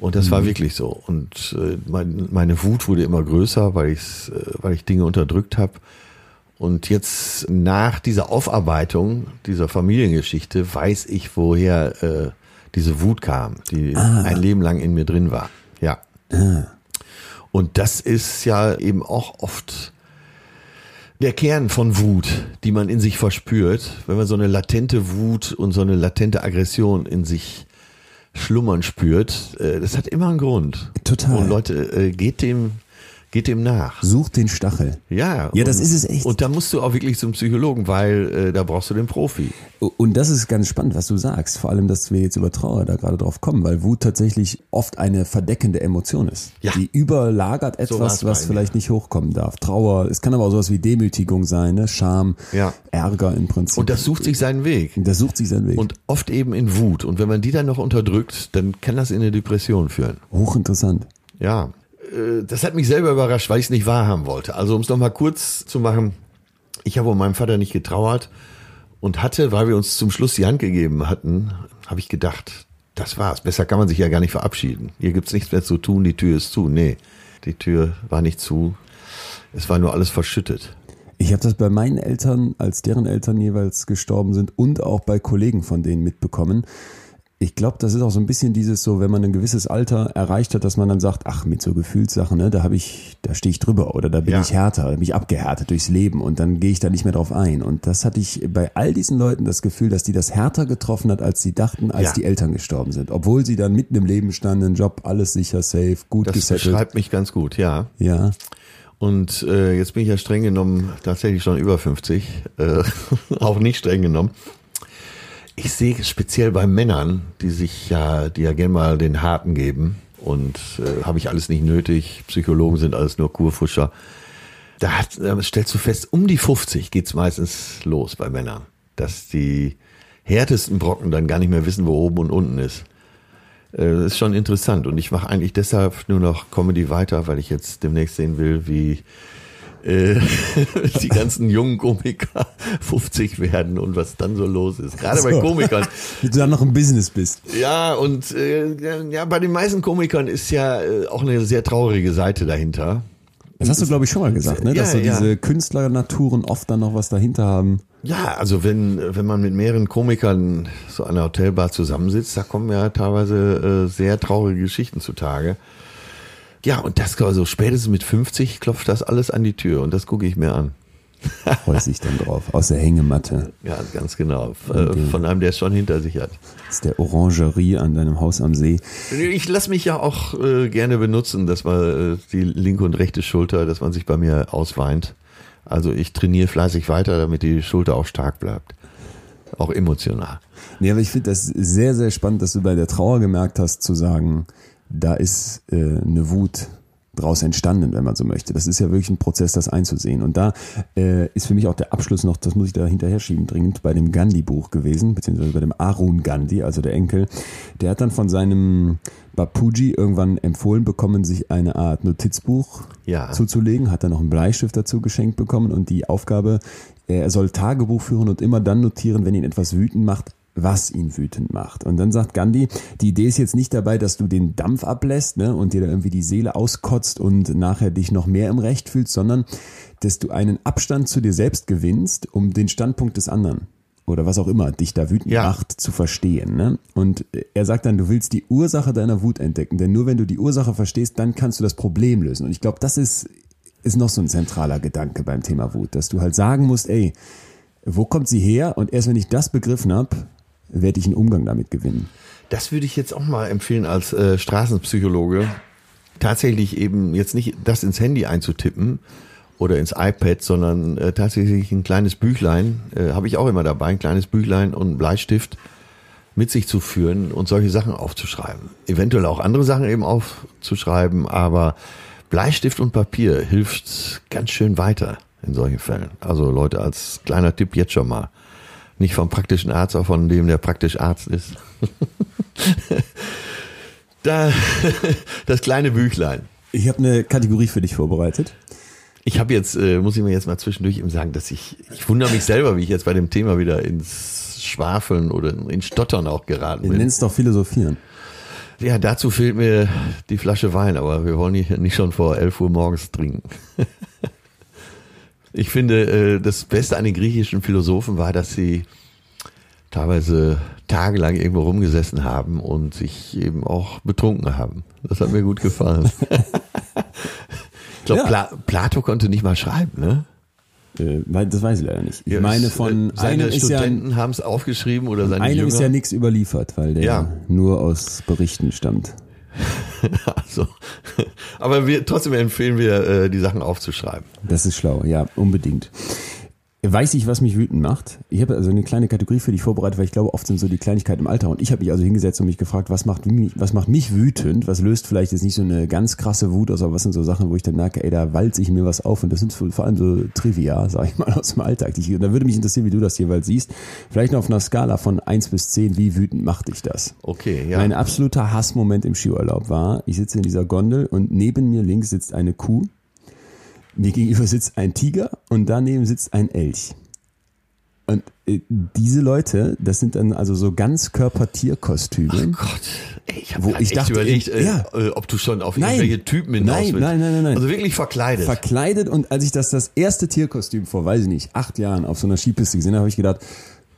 Und das mhm. war wirklich so. Und äh, mein, meine Wut wurde immer größer, weil ich äh, weil ich Dinge unterdrückt habe. Und jetzt nach dieser Aufarbeitung dieser Familiengeschichte weiß ich, woher äh, diese Wut kam, die ah. ein Leben lang in mir drin war. Ja. Ah. Und das ist ja eben auch oft der Kern von Wut, die man in sich verspürt, wenn man so eine latente Wut und so eine latente Aggression in sich schlummern spürt. Äh, das hat immer einen Grund. Total. Und Leute, äh, geht dem... Geht dem nach. Such den Stachel. Ja. Ja, das und, ist es echt. Und da musst du auch wirklich zum Psychologen, weil äh, da brauchst du den Profi. Und das ist ganz spannend, was du sagst. Vor allem, dass wir jetzt über Trauer da gerade drauf kommen, weil Wut tatsächlich oft eine verdeckende Emotion ist. Ja. Die überlagert etwas, so was rein, vielleicht ja. nicht hochkommen darf. Trauer, es kann aber auch sowas wie Demütigung sein, ne? Scham, ja. Ärger im Prinzip. Und das sucht sich seinen Weg. Das sucht sich seinen Weg. Und oft eben in Wut. Und wenn man die dann noch unterdrückt, dann kann das in eine Depression führen. Hochinteressant. Ja. Das hat mich selber überrascht, weil ich es nicht wahrhaben wollte. Also um es nochmal kurz zu machen, ich habe um meinen Vater nicht getrauert und hatte, weil wir uns zum Schluss die Hand gegeben hatten, habe ich gedacht, das war's. Besser kann man sich ja gar nicht verabschieden. Hier gibt's nichts mehr zu tun, die Tür ist zu. Nee, die Tür war nicht zu. Es war nur alles verschüttet. Ich habe das bei meinen Eltern, als deren Eltern jeweils gestorben sind und auch bei Kollegen von denen mitbekommen. Ich glaube, das ist auch so ein bisschen dieses so, wenn man ein gewisses Alter erreicht hat, dass man dann sagt, ach, mit so Gefühlssachen, ne, da habe ich, da stehe ich drüber oder da bin ja. ich härter, da bin ich abgehärtet durchs Leben und dann gehe ich da nicht mehr drauf ein. Und das hatte ich bei all diesen Leuten das Gefühl, dass die das härter getroffen hat, als sie dachten, als ja. die Eltern gestorben sind. Obwohl sie dann mitten im Leben standen, Job, alles sicher, safe, gut gesettelt. Das beschreibt mich ganz gut, ja. Ja. Und äh, jetzt bin ich ja streng genommen tatsächlich schon über fünfzig, äh, auch nicht streng genommen. Ich sehe speziell bei Männern, die sich ja, die ja gerne mal den Harten geben und äh, habe ich alles nicht nötig, Psychologen sind alles nur Kurfuscher. Da, hat, da stellst du fest, um die fünfzig geht's meistens los bei Männern, dass die härtesten Brocken dann gar nicht mehr wissen, wo oben und unten ist. Äh, das ist schon interessant und ich mache eigentlich deshalb nur noch Comedy weiter, weil ich jetzt demnächst sehen will, wie... die ganzen jungen Komiker fünfzig werden und was dann so los ist. Gerade so. Bei Komikern. Wie du dann noch im Business bist. Ja, und äh, ja, bei den meisten Komikern ist ja äh, auch eine sehr traurige Seite dahinter. Das hast du, glaube ich, schon mal gesagt, ne? Dass ja, so diese ja. Künstlernaturen oft dann noch was dahinter haben. Ja, also wenn wenn man mit mehreren Komikern so an einer Hotelbar zusammensitzt, da kommen ja teilweise äh, sehr traurige Geschichten zutage. Ja, und das, also spätestens mit fünfzig klopft das alles an die Tür und das gucke ich mir an. Freust dich dann drauf, aus der Hängematte. Ja, ganz genau. Von, Von einem, der es schon hinter sich hat. Das ist der Orangerie an deinem Haus am See. Ich lasse mich ja auch äh, gerne benutzen, dass man äh, die linke und rechte Schulter, dass man sich bei mir ausweint. Also ich trainiere fleißig weiter, damit die Schulter auch stark bleibt. Auch emotional. Nee, aber ich finde das sehr, sehr spannend, dass du bei der Trauer gemerkt hast, zu sagen... Da ist äh, eine Wut draus entstanden, wenn man so möchte. Das ist ja wirklich ein Prozess, das einzusehen. Und da äh, ist für mich auch der Abschluss noch, das muss ich da hinterher schieben, dringend bei dem Gandhi-Buch gewesen, beziehungsweise bei dem Arun Gandhi, also der Enkel. Der hat dann von seinem Bapuji irgendwann empfohlen bekommen, sich eine Art Notizbuch ja. zuzulegen, hat dann noch einen Bleistift dazu geschenkt bekommen und die Aufgabe, er soll Tagebuch führen und immer dann notieren, wenn ihn etwas wütend macht, was ihn wütend macht. Und dann sagt Gandhi, die Idee ist jetzt nicht dabei, dass du den Dampf ablässt, ne, und dir da irgendwie die Seele auskotzt und nachher dich noch mehr im Recht fühlst, sondern dass du einen Abstand zu dir selbst gewinnst, um den Standpunkt des anderen oder was auch immer dich da wütend ja. macht, zu verstehen. Ne? Und er sagt dann, du willst die Ursache deiner Wut entdecken, denn nur wenn du die Ursache verstehst, dann kannst du das Problem lösen. Und ich glaube, das ist, ist noch so ein zentraler Gedanke beim Thema Wut, dass du halt sagen musst, ey, wo kommt sie her? Und erst wenn ich das begriffen habe, werde ich einen Umgang damit gewinnen. Das würde ich jetzt auch mal empfehlen als äh, Straßenpsychologe, tatsächlich eben jetzt nicht das ins Handy einzutippen oder ins iPad, sondern äh, tatsächlich ein kleines Büchlein, äh, habe ich auch immer dabei, ein kleines Büchlein und einen Bleistift mit sich zu führen und solche Sachen aufzuschreiben. Eventuell auch andere Sachen eben aufzuschreiben, aber Bleistift und Papier hilft ganz schön weiter in solchen Fällen. Also Leute, als kleiner Tipp jetzt schon mal. Nicht vom praktischen Arzt, auch von dem, der praktisch Arzt ist. da, das kleine Büchlein. Ich habe eine Kategorie für dich vorbereitet. Ich habe jetzt, äh, muss ich mir jetzt mal zwischendurch eben sagen, dass ich, ich wundere mich selber, wie ich jetzt bei dem Thema wieder ins Schwafeln oder ins Stottern auch geraten bin. Du nennst doch Philosophieren. Ja, dazu fehlt mir die Flasche Wein, aber wir wollen nicht, nicht schon vor elf Uhr morgens trinken. Ich finde, das Beste an den griechischen Philosophen war, dass sie teilweise tagelang irgendwo rumgesessen haben und sich eben auch betrunken haben. Das hat mir gut gefallen. Ich glaube, ja. Pla- Plato konnte nicht mal schreiben, ne? Äh, das weiß ich leider nicht. Ich ja, meine, von seine Studenten ja, haben es aufgeschrieben oder seine Jünger. Einem ist ja nichts überliefert, weil der ja. nur aus Berichten stammt. Also, aber wir, trotzdem empfehlen wir, die Sachen aufzuschreiben. Das ist schlau, ja, unbedingt. Weiß ich, was mich wütend macht? Ich habe also eine kleine Kategorie für dich vorbereitet, weil ich glaube, oft sind so die Kleinigkeiten im Alltag. Und ich habe mich also hingesetzt und mich gefragt, was macht mich, was macht mich wütend? Was löst vielleicht jetzt nicht so eine ganz krasse Wut aus, aber was sind so Sachen, wo ich dann merke, ey, da walze ich mir was auf. Und das sind vor allem so Trivia, sag ich mal, aus dem Alltag. Ich, da würde mich interessieren, wie du das jeweils siehst. Vielleicht noch auf einer Skala von eins bis zehn, wie wütend macht dich das? Okay, ja. Mein absoluter Hassmoment im Skiurlaub war, ich sitze in dieser Gondel und neben mir links sitzt eine Kuh. Mir gegenüber sitzt ein Tiger und daneben sitzt ein Elch. Und äh, diese Leute, das sind dann also so Ganzkörpertierkostüme. Ach Gott, ey, ich habe echt dachte, überlegt, äh, ja. ob du schon auf nein. irgendwelche Typen hinaus willst. Nein, nein, nein, nein, nein. Also wirklich verkleidet. Verkleidet, und als ich das das erste Tierkostüm vor, weiß ich nicht, acht Jahren auf so einer Skipiste gesehen habe, habe ich gedacht,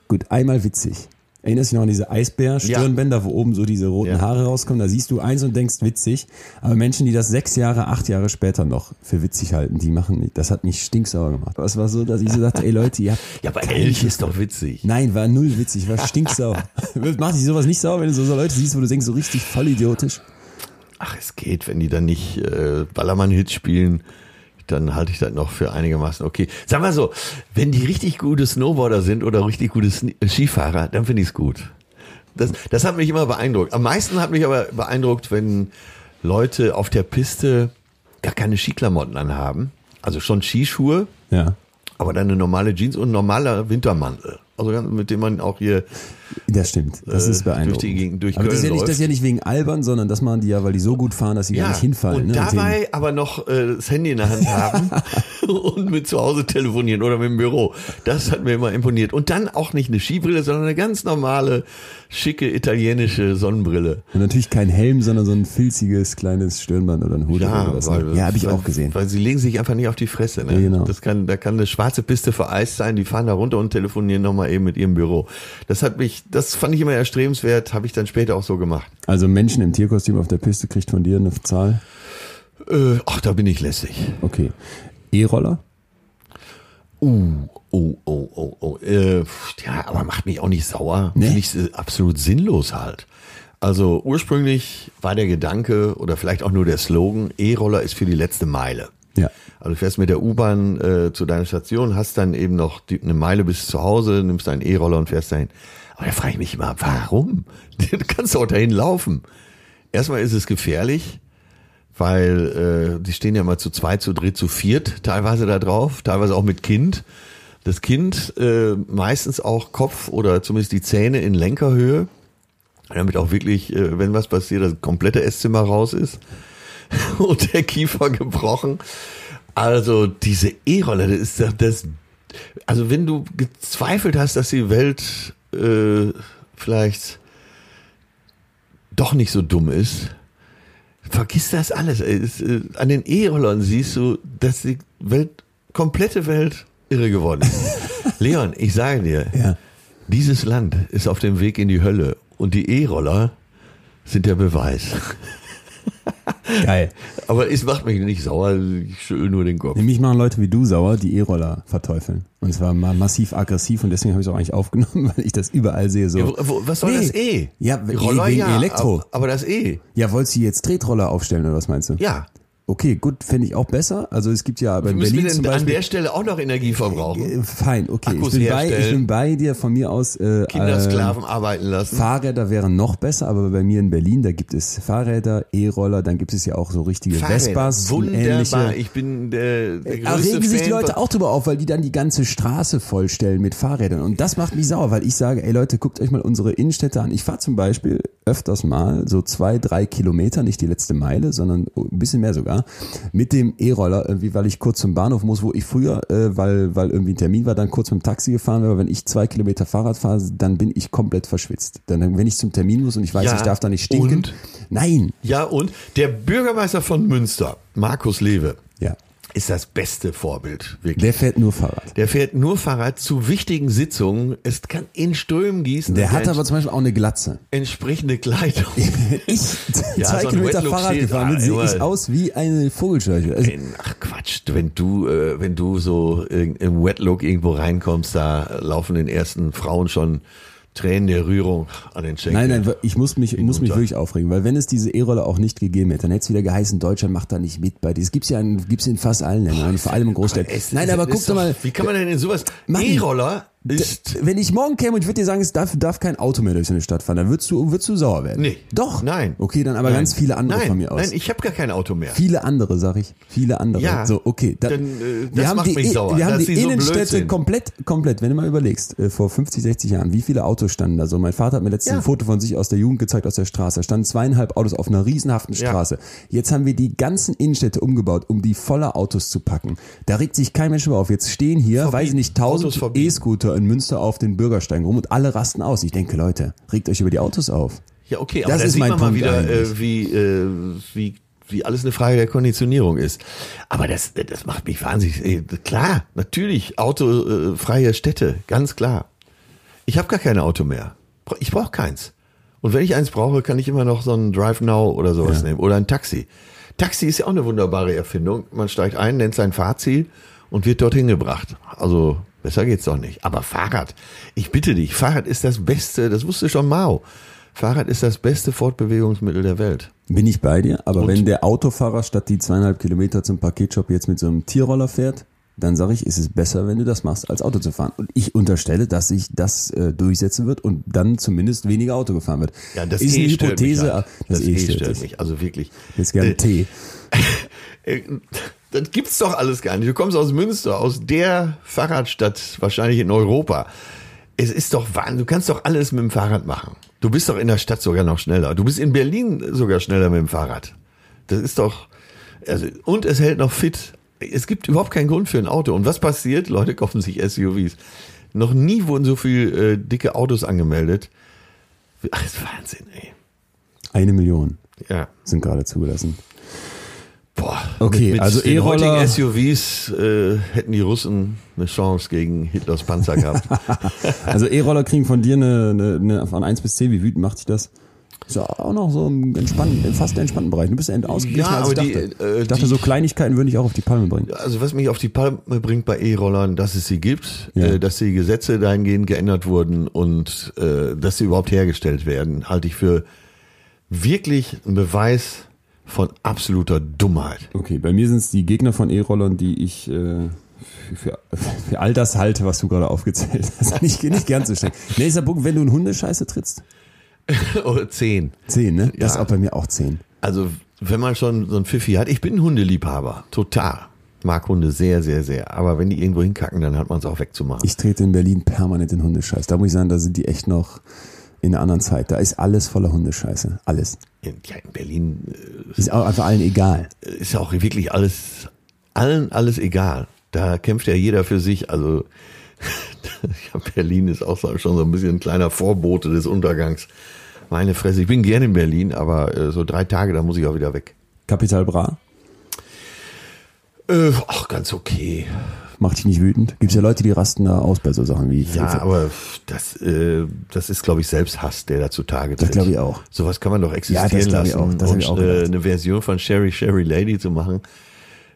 gut, einmal witzig. Erinnerst du dich noch an diese Eisbär-Stirnbänder, ja. wo oben so diese roten ja. Haare rauskommen? Da siehst du eins und denkst, witzig. Aber Menschen, die das sechs Jahre, acht Jahre später noch für witzig halten, die machen nicht. Das hat mich stinksauer gemacht. Aber es war so, dass ich so dachte, ey Leute, ihr habt... Ja, aber Elch ist doch witzig. Nein, war null witzig, war stinksauer. Macht dich sowas nicht sauer, wenn du so Leute siehst, wo du denkst, so richtig voll idiotisch? Ach, es geht, wenn die dann nicht äh, Ballermann-Hits spielen... dann halte ich das noch für einigermaßen okay. Sag mal so, wenn die richtig gute Snowboarder sind oder richtig gute Skifahrer, dann finde ich es gut. Das, das hat mich immer beeindruckt. Am meisten hat mich aber beeindruckt, wenn Leute auf der Piste gar keine Skiklamotten anhaben. Also schon Skischuhe, ja. aber dann eine normale Jeans und ein normaler Wintermantel. Also mit dem man auch hier das stimmt, das ist beeindruckend. Durch die Gegend, durch aber Köln das ist ja nicht, läuft. Das ist ja nicht wegen albern, sondern das machen die ja, weil die so gut fahren, dass sie ja, gar nicht hinfallen. Und ne? dabei und aber noch äh, das Handy in der Hand haben und mit zu Hause telefonieren oder mit dem Büro. Das hat mir immer imponiert. Und dann auch nicht eine Skibrille, sondern eine ganz normale, schicke italienische Sonnenbrille. Und natürlich kein Helm, sondern so ein filziges, kleines Stirnband oder ein Hut ja, oder was. Weil, ja, habe ich weil, auch gesehen. Weil sie legen sich einfach nicht auf die Fresse. Ne? Ja, genau. Das kann, da kann eine schwarze Piste vereist sein, die fahren da runter und telefonieren nochmal eben mit ihrem Büro. Das hat mich, das fand ich immer erstrebenswert, habe ich dann später auch so gemacht. Also Menschen im Tierkostüm auf der Piste kriegt von dir eine Zahl? Äh, ach, da bin ich lässig. Okay. E-Roller? Uh, oh, oh, oh, oh. Äh, ja, aber macht mich auch nicht sauer. Nee? Finde ich äh, absolut sinnlos halt. Also ursprünglich war der Gedanke oder vielleicht auch nur der Slogan, E-Roller ist für die letzte Meile. Ja. Also du fährst mit der U-Bahn äh, zu deiner Station, hast dann eben noch die, eine Meile bis zu Hause, nimmst deinen E-Roller und fährst dahin. Aber da frage ich mich immer, warum? Du kannst auch dahin laufen. Erstmal ist es gefährlich, weil äh, die stehen ja mal zu zweit, zu dritt, zu viert teilweise da drauf, teilweise auch mit Kind. Das Kind äh, meistens auch Kopf oder zumindest die Zähne in Lenkerhöhe, damit auch wirklich, äh, wenn was passiert, das komplette Esszimmer raus ist. Und der Kiefer gebrochen. Also diese E-Roller, das ist das, also wenn du gezweifelt hast, dass die Welt äh, vielleicht doch nicht so dumm ist, vergiss das alles. An den E-Rollern siehst du, dass die Welt, komplette Welt irre geworden ist. Leon, ich sage dir, ja. Dieses Land ist auf dem Weg in die Hölle und die E-Roller sind der Beweis. Geil. Aber es macht mich nicht sauer, ich schüttel nur den Kopf. Nämlich machen Leute wie du sauer, die E-Roller verteufeln. Und zwar mal massiv aggressiv und deswegen habe ich es auch eigentlich aufgenommen, weil ich das überall sehe. So. Ja, wo, was soll nee. das E? Ja, Roller, e wegen ja, Elektro. Aber das E. Ja, wolltest du jetzt Tretroller aufstellen oder was meinst du? Ja. Okay, gut, fände ich auch besser. Also es gibt ja aber in Berlin zum Beispiel... an der Stelle auch noch Energie verbrauchen? Fein, okay. Ich bin, bei, ich bin bei dir, von mir aus... Äh, Kindersklaven äh, arbeiten lassen. Fahrräder wären noch besser, aber bei mir in Berlin, da gibt es Fahrräder, E-Roller, dann gibt es ja auch so richtige Fahrräder, Vespas. Wunderbar, ich bin der, der größte Fan. Da regen sich die Leute auch drüber auf, weil die dann die ganze Straße vollstellen mit Fahrrädern. Und das macht mich sauer, weil ich sage, ey Leute, guckt euch mal unsere Innenstädte an. Ich fahre zum Beispiel öfters mal so zwei, drei Kilometer, nicht die letzte Meile, sondern ein bisschen mehr sogar, mit dem E-Roller, irgendwie, weil ich kurz zum Bahnhof muss, wo ich früher, äh, weil, weil irgendwie ein Termin war, dann kurz mit dem Taxi gefahren wäre. Aber wenn ich zwei Kilometer Fahrrad fahre, dann bin ich komplett verschwitzt. Dann, wenn ich zum Termin muss und ich weiß, ja, ich darf da nicht stinken. Und? Nein. Ja, und der Bürgermeister von Münster, Markus Lewe, ja, ist das beste Vorbild. Wirklich. Der fährt nur Fahrrad. Der fährt nur Fahrrad zu wichtigen Sitzungen. Es kann in Strömen gießen. Der hat der aber zum Beispiel auch eine Glatze. Entsprechende Kleidung. Ich ja, zwei so Kilometer Fahrrad gefahren bin, sehe ich aus wie eine Vogelscheuche. Also ach Quatsch, wenn du, äh, wenn du so im Wetlook irgendwo reinkommst, da laufen den ersten Frauen schon Tränen der Rührung an den Schenkeln. Nein, nein, ich muss mich, ich muss mich wirklich aufregen, weil wenn es diese E-Roller auch nicht gegeben hätte, dann hätte es wieder geheißen, Deutschland macht da nicht mit bei dir. Es gibt es ja in, gibt's in fast allen Ländern, vor allem in Großstädten. Es, nein, es, aber guck doch mal. Wie kann man denn in sowas, E-Roller ist... Wenn ich morgen käme und ich würde dir sagen, es darf, darf kein Auto mehr durch eine Stadt fahren, dann würdest du, würdest du sauer werden. Nee. Doch. Nein. Okay, dann aber nein. ganz viele andere nein. von mir aus. Nein, ich habe gar kein Auto mehr. Viele andere, sag ich. Viele andere. Ja, so, okay. Da, denn, äh, das macht die, mich sauer. Wir haben die so Innenstädte komplett, komplett, wenn du mal überlegst, äh, vor fünfzig, sechzig Jahren, wie viele Autos standen da so. Mein Vater hat mir letztens ja. ein Foto von sich aus der Jugend gezeigt, aus der Straße. Da standen zweieinhalb Autos auf einer riesenhaften Straße. Ja. Jetzt haben wir die ganzen Innenstädte umgebaut, um die voller Autos zu packen. Da regt sich kein Mensch mehr auf. Jetzt stehen hier, verbieten. weiß ich nicht, tausend E-Scooter in Münster auf den Bürgersteigen rum und alle rasten aus. Ich denke, Leute, regt euch über die Autos auf. Ja, okay, aber das ist mein Punkt wieder, äh, wie, äh, wie, wie alles eine Frage der Konditionierung ist. Aber das, das macht mich wahnsinnig. Klar, natürlich, autofreie Städte, ganz klar. Ich habe gar kein Auto mehr. Ich brauche keins. Und wenn ich eins brauche, kann ich immer noch so ein Drive Now oder sowas ja. nehmen oder ein Taxi. Taxi ist ja auch eine wunderbare Erfindung. Man steigt ein, nennt sein Fahrziel und wird dorthin gebracht. Also besser geht's doch nicht. Aber Fahrrad, ich bitte dich, Fahrrad ist das Beste, das wusste schon Mao. Fahrrad ist das beste Fortbewegungsmittel der Welt. Bin ich bei dir, aber und? Wenn der Autofahrer statt die zweieinhalb Kilometer zum Paketshop jetzt mit so einem Tierroller fährt, dann sage ich, ist es besser, wenn du das machst, als Auto zu fahren. Und ich unterstelle, dass sich das äh, durchsetzen wird und dann zumindest weniger Auto gefahren wird. Ja, das ist eh eine Hypothese. Halt. Das, das eh stört, stört mich, also wirklich. Jetzt gerne äh, Tee. Das gibt's doch alles gar nicht. Du kommst aus Münster, aus der Fahrradstadt wahrscheinlich in Europa. Es ist doch Wahnsinn. Du kannst doch alles mit dem Fahrrad machen. Du bist doch in der Stadt sogar noch schneller. Du bist in Berlin sogar schneller mit dem Fahrrad. Das ist doch, also, und es hält noch fit. Es gibt überhaupt keinen Grund für ein Auto. Und was passiert? Leute kaufen sich S U Vs. Noch nie wurden so viele äh, dicke Autos angemeldet. Ach, das ist Wahnsinn, ey. Eine Million. Ja. Sind gerade zugelassen. Boah, okay, mit, mit also den heutigen S U Vs äh, hätten die Russen eine Chance gegen Hitlers Panzer gehabt. Also E-Roller kriegen von dir eine, eine, eine von eins bis zehn, wie wütend macht dich das? Ist ja auch noch so im entspannten, fast entspannten Bereich. Du bist ausgeglichen, ja, als aber ich dachte. Die, äh, ich dachte, so Kleinigkeiten würde ich auch auf die Palme bringen. Also was mich auf die Palme bringt bei E-Rollern, dass es sie gibt, ja. äh, dass die Gesetze dahingehend geändert wurden und äh, dass sie überhaupt hergestellt werden, halte ich für wirklich einen Beweis von absoluter Dummheit. Okay, bei mir sind es die Gegner von E-Rollern, die ich äh, für, für all das halte, was du gerade aufgezählt hast. Nicht, nicht gern zu streng. Nächster Punkt, wenn du in Hundescheiße trittst? Oh, zehn. Zehn, ne? Das ja. ist auch bei mir auch zehn. Also, wenn man schon so ein Pfiffi hat, ich bin ein Hundeliebhaber, total. Mag Hunde sehr, sehr, sehr. Aber wenn die irgendwo hinkacken, dann hat man es auch wegzumachen. Ich trete in Berlin permanent in Hundescheiß. Da muss ich sagen, da sind die echt noch... in einer anderen Zeit. Da ist alles voller Hundescheiße. Alles. Ja, in Berlin... Äh, ist auch einfach allen egal. Ist auch wirklich alles, allen alles egal. Da kämpft ja jeder für sich. Also ja, Berlin ist auch schon so ein bisschen ein kleiner Vorbote des Untergangs. Meine Fresse, ich bin gerne in Berlin, aber äh, so drei Tage, da muss ich auch wieder weg. Capital Bra? Äh, ach, ganz okay. Macht dich nicht wütend? Gibt es ja Leute, die rasten da aus bei so Sachen wie... Ja, Hilfe. Aber das, äh, das ist, glaube ich, Selbsthass, der da zutage tritt. Das glaube ich auch. Sowas kann man doch existieren ja, das lassen. Ich auch. Das und ich auch äh, eine Version von Sherry, Sherry Lady zu machen,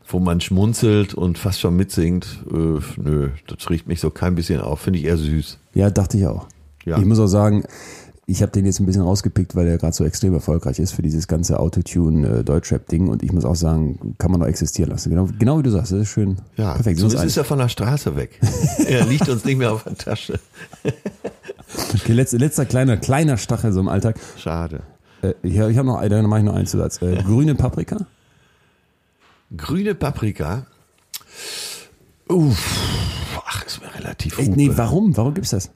wo man schmunzelt und fast schon mitsingt, äh, nö, das riecht mich so kein bisschen auf. Finde ich eher süß. Ja, dachte ich auch. Ja. Ich muss auch sagen... Ich habe den jetzt ein bisschen rausgepickt, weil er gerade so extrem erfolgreich ist für dieses ganze Autotune-Deutschrap-Ding. Und ich muss auch sagen, kann man noch existieren lassen. Genau, genau wie du sagst, das ist schön. Ja, perfekt. So ist ja von der Straße weg. Er liegt uns nicht mehr auf der Tasche. Okay, letzter, letzter kleiner, kleiner Stachel so im Alltag. Schade. Äh, ich ich habe noch, da mache ich noch einen Zusatz. Äh, grüne Paprika? Grüne Paprika? Uff, ach, ist mir relativ Ey, nee, warum? Warum gibt's das?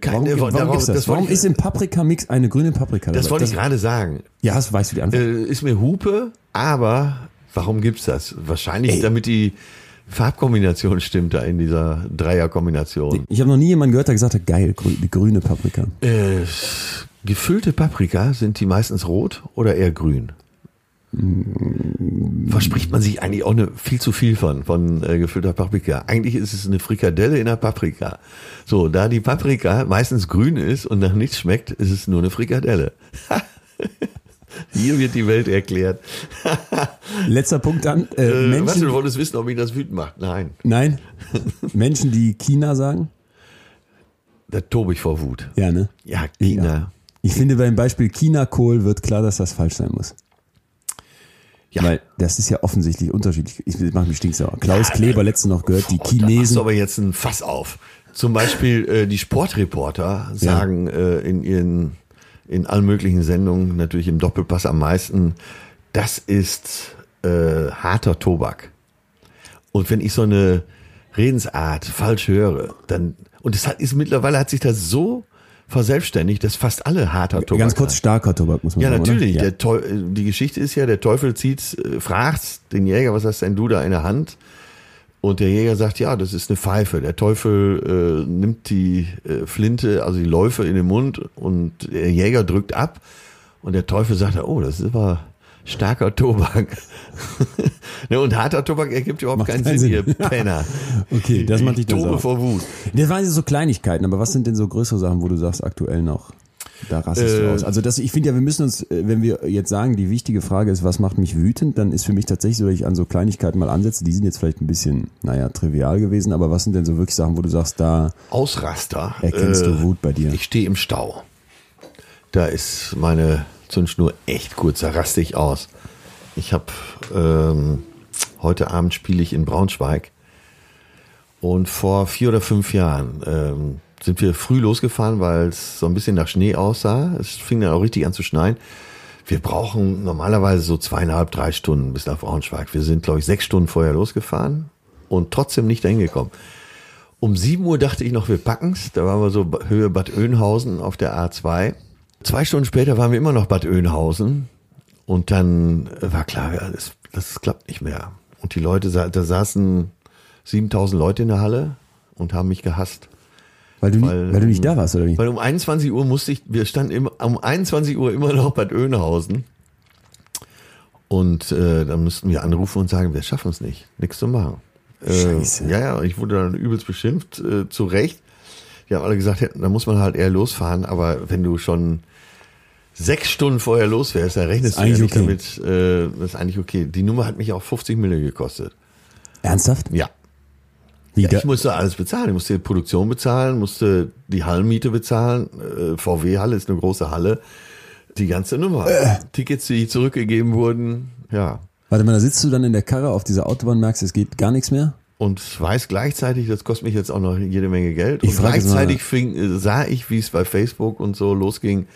Keine, warum warum, warum, das? Das warum ich, ist im Paprikamix eine grüne Paprika? Das wollte ich gerade sagen. Ja, das weißt du die Antwort. Äh, ist mir Hupe, aber warum gibt's das? Wahrscheinlich, Ey. damit die Farbkombination stimmt da in dieser Dreierkombination. Ich habe noch nie jemanden gehört, der gesagt hat, geil, die grüne Paprika. Äh, gefüllte Paprika, sind die meistens rot oder eher grün? Verspricht man sich eigentlich auch eine, viel zu viel von, von äh, gefüllter Paprika. Eigentlich ist es eine Frikadelle in der Paprika. So, da die Paprika meistens grün ist und nach nichts schmeckt, ist es nur eine Frikadelle. Hier wird die Welt erklärt. Letzter Punkt dann. Äh, äh, Menschen, was, du wolltest wissen, ob mich das wütend macht? Nein. Nein? Menschen, die China sagen? Da tobe ich vor Wut. Ja, ne? Ja, China. Ja. Ich finde beim Beispiel China-Kohl wird klar, dass das falsch sein muss. Ja. Weil das ist ja offensichtlich unterschiedlich. Ich mache mich stinksauer. Klaus ja, Kleber, letztens noch gehört, die oh, Chinesen... Da machst du aber jetzt ein Fass auf. Zum Beispiel äh, die Sportreporter sagen ja. äh, in ihren in allen möglichen Sendungen, natürlich im Doppelpass am meisten, das ist äh, harter Tobak. Und wenn ich so eine Redensart falsch höre, dann... Und es hat ist mittlerweile hat sich das so... verselbstständigt, dass fast alle harter Tobak. Ganz kurz, starker Tobak muss man ja, sagen. Natürlich. Ja, natürlich. Die Geschichte ist ja, der Teufel zieht, fragt den Jäger, was hast denn du da in der Hand? Und der Jäger sagt, ja, das ist eine Pfeife. Der Teufel äh, nimmt die äh, Flinte, also die Läufe in den Mund und der Jäger drückt ab. Und der Teufel sagt, oh, das ist aber starker Tobak. Ne, und harter Tobak ergibt überhaupt macht keinen Sinn, Sinn, ihr Penner. Okay, das macht dich dann sauer. Vor Wut. Das waren so Kleinigkeiten, aber was sind denn so größere Sachen, wo du sagst, aktuell noch, da rastest äh, du aus? Also das, ich finde ja, wir müssen uns, wenn wir jetzt sagen, die wichtige Frage ist, was macht mich wütend, dann ist für mich tatsächlich so, wenn ich an so Kleinigkeiten mal ansetze, die sind jetzt vielleicht ein bisschen, naja, trivial gewesen, aber was sind denn so wirklich Sachen, wo du sagst, da Ausraster, erkennst äh, du Wut bei dir? Ich stehe im Stau. Da ist meine Zündschnur echt kurz, da raste ich aus. Ich habe ähm, heute Abend spiele ich in Braunschweig und vor vier oder fünf Jahren ähm, sind wir früh losgefahren, weil es so ein bisschen nach Schnee aussah. Es fing dann auch richtig an zu schneien. Wir brauchen normalerweise so zweieinhalb, drei Stunden bis nach Braunschweig. Wir sind, glaube ich, sechs Stunden vorher losgefahren und trotzdem nicht dahin gekommen. Um sieben Uhr dachte ich noch, wir packen's. Da waren wir so Höhe Bad Oeynhausen auf der A zwei. Zwei Stunden später waren wir immer noch Bad Oeynhausen. Und dann war klar, ja, das, das klappt nicht mehr. Und die Leute, da saßen siebentausend Leute in der Halle und haben mich gehasst. Weil du, weil, nicht, weil du nicht da warst, oder wie? Weil um einundzwanzig Uhr musste ich, wir standen immer, um einundzwanzig Uhr immer noch Bad Oeynhausen. Und äh, dann müssten wir anrufen und sagen, wir schaffen es nicht, nichts zu machen. Scheiße. Äh, ja, ja, ich wurde dann übelst beschimpft, äh, zu Recht. Die haben alle gesagt, ja, da muss man halt eher losfahren, aber wenn du schon sechs Stunden vorher los wärst, dann rechnest du ja nicht okay. damit. Äh, das ist eigentlich okay. Die Nummer hat mich auch fünfzig Mille gekostet. Ernsthaft? Ja. Wie ja ich musste alles bezahlen. Ich musste die Produktion bezahlen, musste die Hallenmiete bezahlen. Äh, V W-Halle ist eine große Halle. Die ganze Nummer. Äh. Tickets, die zurückgegeben wurden. Ja. Warte mal, da sitzt du dann in der Karre auf dieser Autobahn, merkst, es geht gar nichts mehr? Und weiß gleichzeitig, das kostet mich jetzt auch noch jede Menge Geld. Und gleichzeitig fing, sah ich, wie es bei Facebook und so losging,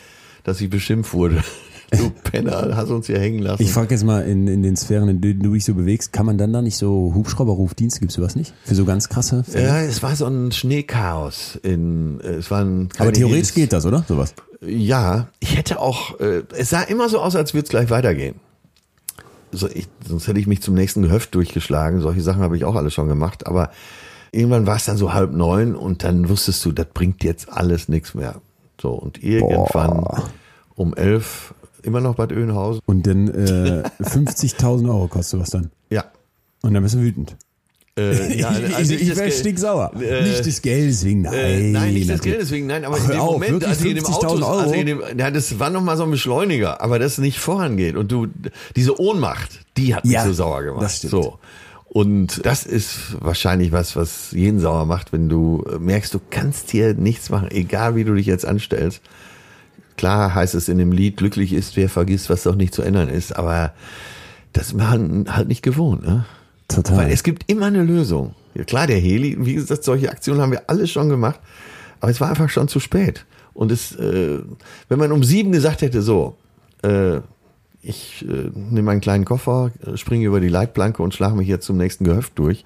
dass ich beschimpft wurde. Du Penner, hast uns hier hängen lassen. Ich frage jetzt mal, in, in den Sphären, in denen du dich so bewegst, kann man dann da nicht so Hubschrauberrufdienst, gibt's sowas nicht? Für so ganz krasse Fälle? Ja, es war so ein Schneechaos. In, es waren Aber theoretisch geht das, oder? Sowas? Ja, ich hätte auch, äh, es sah immer so aus, als würde es gleich weitergehen. So, ich, sonst hätte ich mich zum nächsten Gehöft durchgeschlagen. Solche Sachen habe ich auch alle schon gemacht. Aber irgendwann war es dann so halb neun und dann wusstest du, das bringt jetzt alles nichts mehr. So, und irgendwann Boah. um elf immer noch Bad Oeynhausen. Und dann äh, fünfzigtausend Euro kostet was dann. Ja. Und dann bist du wütend. Äh, ja, also ich ich, ich wäre stinksauer. Äh, nicht das Geld deswegen, nein. Äh, nein, nicht das Geld deswegen, nein. Aber Ach, in dem auf, Moment, als ich in dem Auto, als ich in dem, ja, das war nochmal so ein Beschleuniger, aber das nicht vorangeht. Und du, diese Ohnmacht, die hat mich ja, so sauer gemacht. Das stimmt. So. Und das ist wahrscheinlich was, was jeden sauer macht, wenn du merkst, du kannst hier nichts machen, egal wie du dich jetzt anstellst. Klar heißt es in dem Lied, glücklich ist, wer vergisst, was doch nicht zu ändern ist. Aber das ist man halt nicht gewohnt, ne? Total. Weil es gibt immer eine Lösung. Ja, klar, der Heli, wie gesagt, solche Aktionen haben wir alle schon gemacht, aber es war einfach schon zu spät. Und es, äh, wenn man um sieben gesagt hätte, so, äh, ich äh, nehme meinen kleinen Koffer, springe über die Leitplanke und schlage mich jetzt zum nächsten Gehöft durch,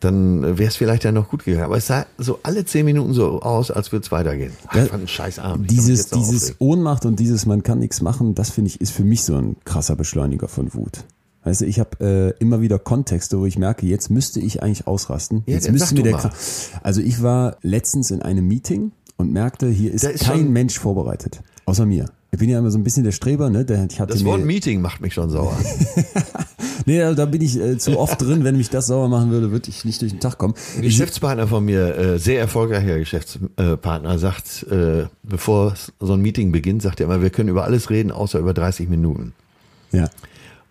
dann wäre es vielleicht ja noch gut gegangen. Aber es sah so alle zehn Minuten so aus, als würde es weitergehen. Ach, ich fand einen scheiß Abend. Dieses, dieses Ohnmacht und dieses man kann nichts machen, das finde ich, ist für mich so ein krasser Beschleuniger von Wut. Weißt du, ich habe äh, immer wieder Kontexte, wo ich merke, jetzt müsste ich eigentlich ausrasten. Ja, jetzt müsste mir der Kr- Also ich war letztens in einem Meeting und merkte, hier ist, ist kein Mensch vorbereitet, außer mir. Ich bin ja immer so ein bisschen der Streber, ne? Ich hatte das Wort Meeting macht mich schon sauer. Nee, da bin ich äh, zu oft drin. Wenn mich das sauer machen würde, würde ich nicht durch den Tag kommen. Ein Geschäftspartner von mir, äh, sehr erfolgreicher Geschäftspartner, sagt, äh, bevor so ein Meeting beginnt, sagt er immer, wir können über alles reden, außer über dreißig Minuten. Ja.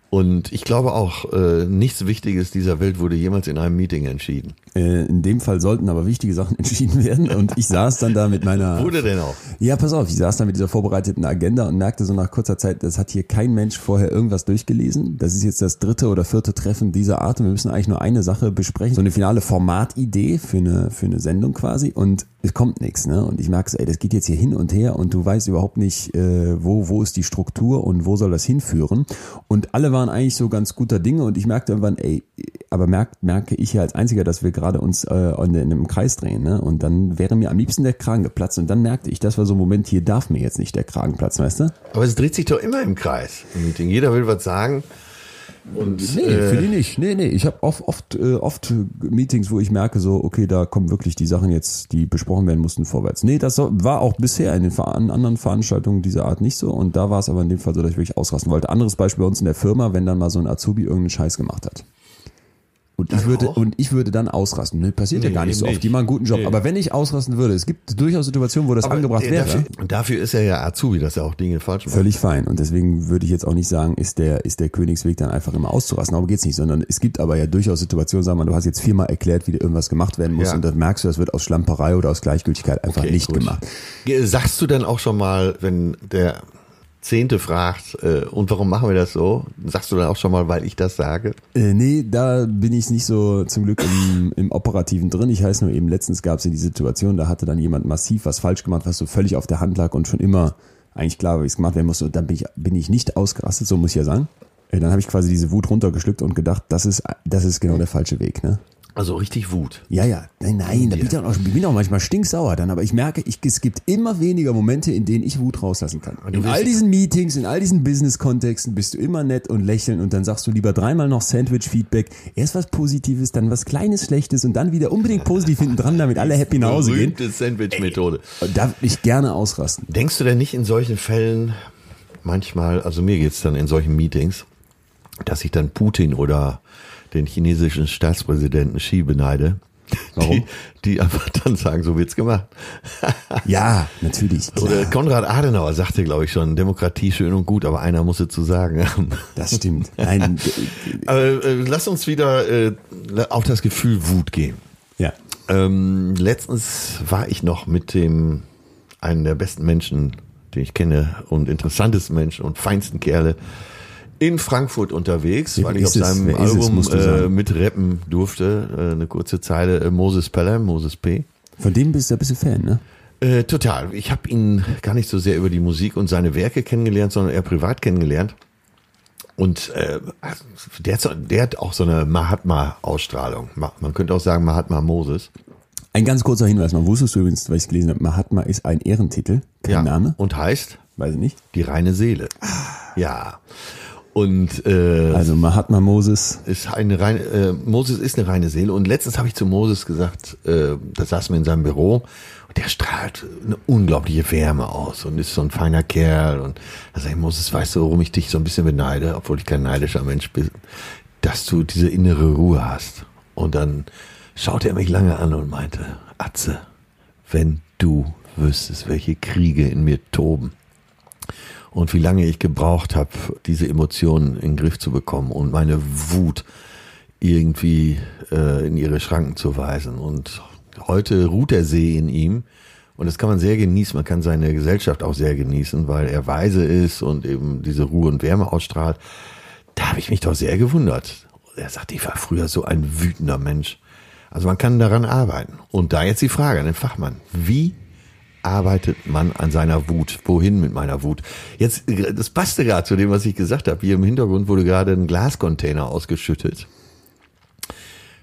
Und ich glaube auch, äh, nichts Wichtiges dieser Welt wurde jemals in einem Meeting entschieden. Äh, in dem Fall sollten aber wichtige Sachen entschieden werden. Und ich saß dann da mit meiner... Wurde denn auch? Ja, pass auf, ich saß da mit dieser vorbereiteten Agenda und merkte so nach kurzer Zeit, das hat hier kein Mensch vorher irgendwas durchgelesen. Das ist jetzt das dritte oder vierte Treffen dieser Art und wir müssen eigentlich nur eine Sache besprechen. So eine finale Formatidee für eine, für eine Sendung quasi und es kommt nichts, ne? Und ich merke so, ey, das geht jetzt hier hin und her und du weißt überhaupt nicht, äh, wo, wo ist die Struktur und wo soll das hinführen. Und alle waren eigentlich so ganz guter Dinge und ich merkte irgendwann, ey, aber merkt, merke ich ja als Einziger, dass wir gerade uns äh, in einem Kreis drehen, ne? Und dann wäre mir am liebsten der Kragen geplatzt und dann merkte ich, das war so ein Moment, hier darf mir jetzt nicht der Kragen platzen, weißt du? Aber es dreht sich doch immer im Kreis im Meeting, jeder will was sagen. Und, nee, äh, für die nicht. Nee, nee. Ich habe oft, oft, äh, oft Meetings, wo ich merke so, okay, da kommen wirklich die Sachen jetzt, die besprochen werden mussten, vorwärts. Nee, das war auch bisher in den Ver- anderen Veranstaltungen dieser Art nicht so. Und da war es aber in dem Fall so, dass ich wirklich ausrasten wollte. Anderes Beispiel bei uns in der Firma, wenn dann mal so ein Azubi irgendeinen Scheiß gemacht hat. Und ich, würde, und ich würde dann ausrasten. Ne, passiert nee, ja gar nicht so oft. Die machen einen guten Job. Nee. Aber wenn ich ausrasten würde, es gibt durchaus Situationen, wo das aber angebracht nee, wäre. Dafür, und dafür ist er ja Azubi, dass er auch Dinge falsch macht. Völlig fein. Und deswegen würde ich jetzt auch nicht sagen, ist der, ist der Königsweg dann einfach immer auszurasten. Darum geht's nicht. Sondern es gibt aber ja durchaus Situationen, sagen wir, du hast jetzt viermal erklärt, wie dir irgendwas gemacht werden muss. Ja. Und dann merkst du, das wird aus Schlamperei oder aus Gleichgültigkeit einfach okay, nicht gut. gemacht. Sagst du dann auch schon mal, wenn der Zehnte fragt, äh, und warum machen wir das so? Sagst du dann auch schon mal, weil ich das sage? Äh, nee, da bin ich nicht so zum Glück im, im Operativen drin. Ich heiße nur eben, letztens gab es ja die Situation, da hatte dann jemand massiv was falsch gemacht, was so völlig auf der Hand lag und schon immer eigentlich klar war, wie es gemacht werden muss. Und dann bin ich, bin ich nicht ausgerastet, so muss ich ja sagen. Äh, dann habe ich quasi diese Wut runtergeschluckt und gedacht, das ist, das ist genau der falsche Weg, ne? Also richtig Wut. Ja, ja. Nein, nein, da bin ich, dann auch, ich bin auch manchmal stinksauer dann, aber ich merke, ich, es gibt immer weniger Momente, in denen ich Wut rauslassen kann. In all diesen Meetings, in all diesen Business-Kontexten bist du immer nett und lächeln und dann sagst du lieber dreimal noch Sandwich-Feedback, erst was Positives, dann was Kleines, Schlechtes und dann wieder unbedingt positiv hinten dran, damit alle happy nach Hause gehen. Berühmte Sandwich-Methode. Da würde ich gerne ausrasten. Denkst du denn nicht in solchen Fällen manchmal, also mir geht's dann in solchen Meetings, dass ich dann Putin oder den chinesischen Staatspräsidenten Xi beneide. Warum? Die, die einfach dann sagen, so wird's gemacht. Ja, natürlich. Klar. Oder Konrad Adenauer sagte, glaube ich schon, Demokratie schön und gut, aber einer muss es zu sagen haben. Das stimmt. Nein. Aber, äh, lass uns wieder äh, auf das Gefühl Wut gehen. Ja. Ähm, letztens war ich noch mit dem, einem der besten Menschen, den ich kenne und interessantesten Menschen und feinsten Kerle, in Frankfurt unterwegs, weil ich auf seinem Album äh, mitrappen durfte, äh, eine kurze Zeile, äh, Moses Pelham, Moses P. Von dem bist du ein bisschen Fan, ne? Äh, total. Ich habe ihn gar nicht so sehr über die Musik und seine Werke kennengelernt, sondern eher privat kennengelernt. Und äh, der, der hat auch so eine Mahatma-Ausstrahlung. Man könnte auch sagen Mahatma Moses. Ein ganz kurzer Hinweis, man wusstest du übrigens, weil ich es gelesen habe, Mahatma ist ein Ehrentitel, kein ja, Name. Und heißt? Weiß ich nicht. Die reine Seele. Ah. Ja. Und, äh, also Mahatma Moses. Ist eine reine, äh, Moses ist eine reine Seele. Und letztens habe ich zu Moses gesagt, äh, da saßen wir in seinem Büro und der strahlt eine unglaubliche Wärme aus und ist so ein feiner Kerl. Und da sage ich, Moses, weißt du, warum ich dich so ein bisschen beneide, obwohl ich kein neidischer Mensch bin, dass du diese innere Ruhe hast. Und dann schaute er mich lange an und meinte, Atze, wenn du wüsstest, welche Kriege in mir toben. Und wie lange ich gebraucht habe, diese Emotionen in den Griff zu bekommen und meine Wut irgendwie äh, in ihre Schranken zu weisen. Und heute ruht der See in ihm und das kann man sehr genießen. Man kann seine Gesellschaft auch sehr genießen, weil er weise ist und eben diese Ruhe und Wärme ausstrahlt. Da habe ich mich doch sehr gewundert. Er sagt, ich war früher so ein wütender Mensch. Also man kann daran arbeiten. Und da jetzt die Frage an den Fachmann. Wie arbeitet man an seiner Wut? Wohin mit meiner Wut? Jetzt, das passte gerade zu dem, was ich gesagt habe. Hier im Hintergrund wurde gerade ein Glascontainer ausgeschüttet.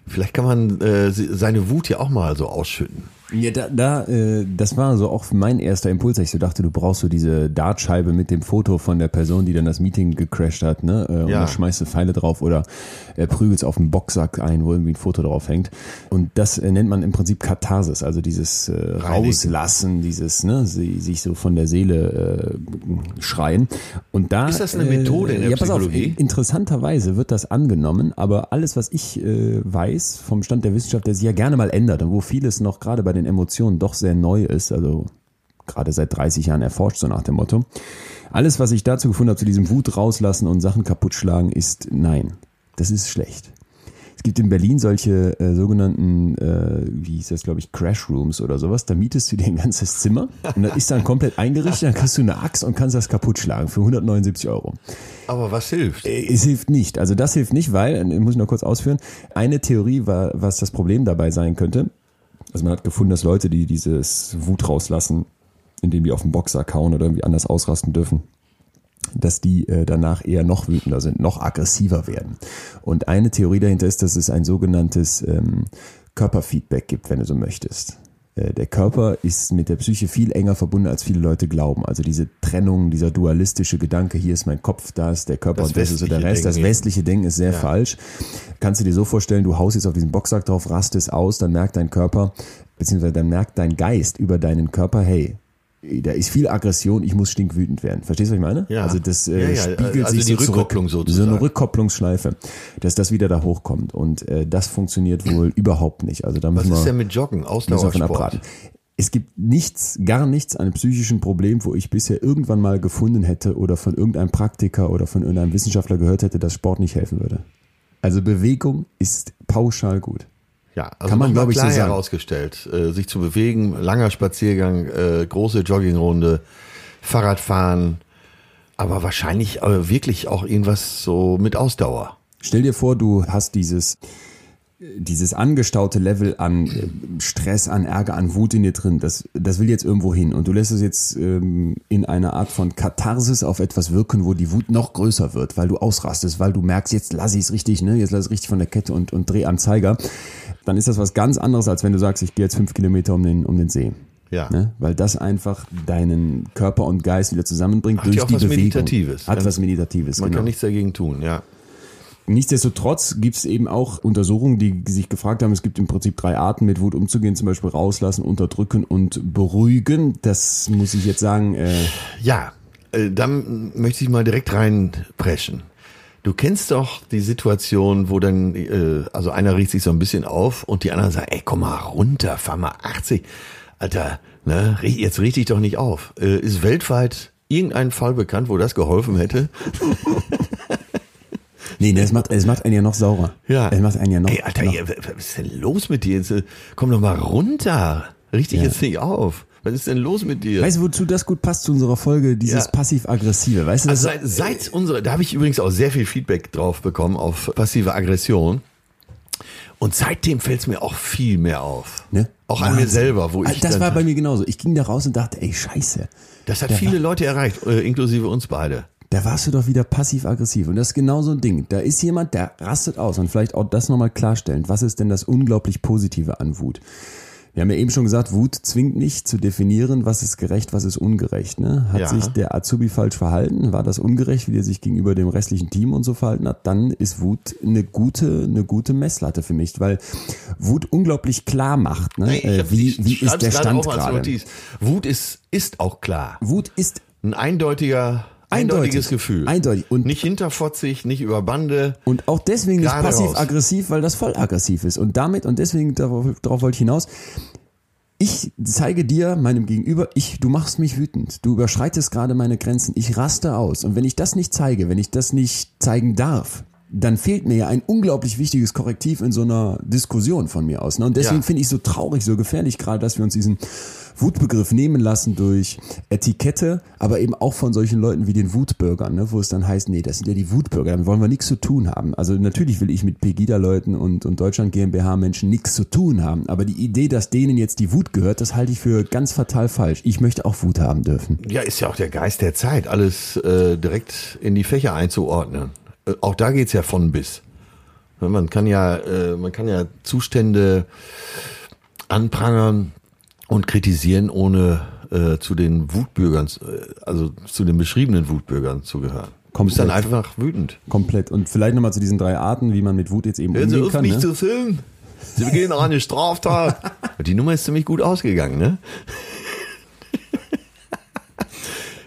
Vielleicht kann man äh, seine Wut ja auch mal so ausschütten. Ja, da, da äh, das war so auch mein erster Impuls. Ich so dachte, du brauchst so diese Dartscheibe mit dem Foto von der Person, die dann das Meeting gecrasht hat, ne? Äh, und ja. Dann schmeißt du Pfeile drauf oder äh, prügelst auf einen Boxsack ein, wo irgendwie ein Foto drauf hängt. Und das äh, nennt man im Prinzip Katharsis, also dieses äh, Rauslassen, dieses, ne, sie, sich so von der Seele äh, schreien. Und da ist das eine Methode äh, in der ja, Psychologie? Pass auf, interessanterweise wird das angenommen, aber alles, was ich äh, weiß, vom Stand der Wissenschaft, der sich ja gerne mal ändert und wo vieles noch gerade bei den Emotionen doch sehr neu ist, also gerade seit dreißig Jahren erforscht, so nach dem Motto. Alles, was ich dazu gefunden habe, zu diesem Wut rauslassen und Sachen kaputt schlagen, ist nein, das ist schlecht. Es gibt in Berlin solche äh, sogenannten, äh, wie hieß das, glaube ich, Crash Rooms oder sowas. Da mietest du dir ein ganzes Zimmer und das ist dann komplett eingerichtet. Dann kriegst du eine Axt und kannst das kaputt schlagen für hundertneunundsiebzig Euro. Aber was hilft? Äh, es hilft nicht. Also das hilft nicht, weil, muss ich noch kurz ausführen, eine Theorie war, was das Problem dabei sein könnte. Also man hat gefunden, dass Leute, die dieses Wut rauslassen, indem die auf den Boxsack hauen oder irgendwie anders ausrasten dürfen, dass die äh, danach eher noch wütender sind, noch aggressiver werden. Und eine Theorie dahinter ist, dass es ein sogenanntes ähm, Körperfeedback gibt, wenn du so möchtest. Äh, der Körper ist mit der Psyche viel enger verbunden, als viele Leute glauben. Also diese Trennung, dieser dualistische Gedanke, hier ist mein Kopf, da ist der Körper das und das ist so der Rest. Das westliche Denken ist sehr ja. falsch. Kannst du dir so vorstellen, du haust jetzt auf diesen Boxsack drauf, rastest aus, dann merkt dein Körper, beziehungsweise dann merkt dein Geist über deinen Körper, hey, da ist viel Aggression, ich muss stinkwütend werden. Verstehst du, was ich meine? Ja. Also das äh, ja, ja. spiegelt also sich die so Rückkopplung zurück, sozusagen. So eine Rückkopplungsschleife, dass das wieder da hochkommt. Und äh, das funktioniert wohl überhaupt nicht. Also da müssen was ist denn mit Joggen, Ausdauersport? Es gibt nichts, gar nichts an einem psychischen Problem, wo ich bisher irgendwann mal gefunden hätte oder von irgendeinem Praktiker oder von irgendeinem Wissenschaftler gehört hätte, dass Sport nicht helfen würde. Also Bewegung ist pauschal gut. Ja, also kann man, glaube ich, so sagen. Herausgestellt, äh, sich zu bewegen, langer Spaziergang, äh, große Joggingrunde, Fahrradfahren, aber wahrscheinlich äh, wirklich auch irgendwas so mit Ausdauer. Stell dir vor, du hast dieses, dieses angestaute Level an äh, Stress, an Ärger, an Wut in dir drin, das, das will jetzt irgendwo hin und du lässt es jetzt ähm, in einer Art von Katharsis auf etwas wirken, wo die Wut noch größer wird, weil du ausrastest, weil du merkst, jetzt lass ich es richtig, ne? Jetzt lass ich es richtig von der Kette und, und dreh am Zeiger. Dann ist das was ganz anderes, als wenn du sagst, ich gehe jetzt fünf Kilometer um den, um den See. Ja. Ne? Weil das einfach deinen Körper und Geist wieder zusammenbringt Hat durch die, auch die was Bewegung. Meditatives. Hat was Meditatives. Man genau. kann nichts dagegen tun, ja. Nichtsdestotrotz gibt es eben auch Untersuchungen, die sich gefragt haben, es gibt im Prinzip drei Arten, mit Wut umzugehen, zum Beispiel rauslassen, unterdrücken und beruhigen. Das muss ich jetzt sagen. Äh ja, äh, dann möchte ich mal direkt reinpreschen. Du kennst doch die Situation, wo dann, äh, also einer riecht sich so ein bisschen auf und die anderen sagen, ey, komm mal runter, fahr mal achtzig. Alter, ne, jetzt riech dich doch nicht auf. Äh, ist weltweit irgendein Fall bekannt, wo das geholfen hätte? Nee, das macht, das macht einen ja noch saurer. Ja. Das macht einen ja noch. Ey, Alter, noch. Was ist denn los mit dir? Jetzt, komm doch mal runter. Riech dich ja. jetzt nicht auf. Was ist denn los mit dir? Weißt du, wozu das gut passt zu unserer Folge, dieses ja. passiv-aggressive? Weißt du, also seit, seit unserer, da habe ich übrigens auch sehr viel Feedback drauf bekommen auf passive Aggression. Und seitdem fällt es mir auch viel mehr auf. Ne? Auch Wahnsinn. An mir selber, wo ich. Das war bei mir genauso. Ich ging da raus und dachte, ey, Scheiße. Das hat da viele war, Leute erreicht, inklusive uns beide. Da warst du doch wieder passiv-aggressiv. Und das ist genau so ein Ding. Da ist jemand, der rastet aus. Und vielleicht auch das nochmal klarstellen. Was ist denn das unglaublich Positive an Wut? Wir haben ja eben schon gesagt, Wut zwingt mich zu definieren, was ist gerecht, was ist ungerecht. Ne? Hat ja. sich der Azubi falsch verhalten? War das ungerecht, wie der sich gegenüber dem restlichen Team und so verhalten hat? Dann ist Wut eine gute, eine gute Messlatte für mich, weil Wut unglaublich klar macht, ne? Ich hab, wie, wie ist der Stand gerade. Wut ist, ist auch klar. Wut ist ein eindeutiger... Eindeutiges Eindeutig. Gefühl. Eindeutig. Und nicht hinterfotzig, nicht über Bande. Und auch deswegen nicht passiv-aggressiv, weil das voll aggressiv ist. Und damit, und deswegen, darauf, darauf wollte ich hinaus, ich zeige dir, meinem Gegenüber, ich, du machst mich wütend. Du überschreitest gerade meine Grenzen. Ich raste aus. Und wenn ich das nicht zeige, wenn ich das nicht zeigen darf, dann fehlt mir ja ein unglaublich wichtiges Korrektiv in so einer Diskussion von mir aus. Ne? Und deswegen ja. finde ich so traurig, so gefährlich gerade, dass wir uns diesen Wutbegriff nehmen lassen durch Etikette, aber eben auch von solchen Leuten wie den Wutbürgern, ne? Wo es dann heißt, nee, das sind ja die Wutbürger, damit wollen wir nichts zu tun haben. Also natürlich will ich mit Pegida-Leuten und, und Deutschland-GmbH-Menschen nichts zu tun haben, aber die Idee, dass denen jetzt die Wut gehört, das halte ich für ganz fatal falsch. Ich möchte auch Wut haben dürfen. Ja, ist ja auch der Geist der Zeit, alles äh, direkt in die Fächer einzuordnen. Auch da geht's ja von bis. Man kann ja, man kann ja Zustände anprangern und kritisieren, ohne zu den Wutbürgern, also zu den beschriebenen Wutbürgern zu gehören. Kommst dann einfach wütend. Komplett. Und vielleicht nochmal zu diesen drei Arten, wie man mit Wut jetzt eben umgehen kann. Hören Sie auf, mich zu filmen. Sie begehen auch eine Straftat. Die Nummer ist ziemlich gut ausgegangen, ne?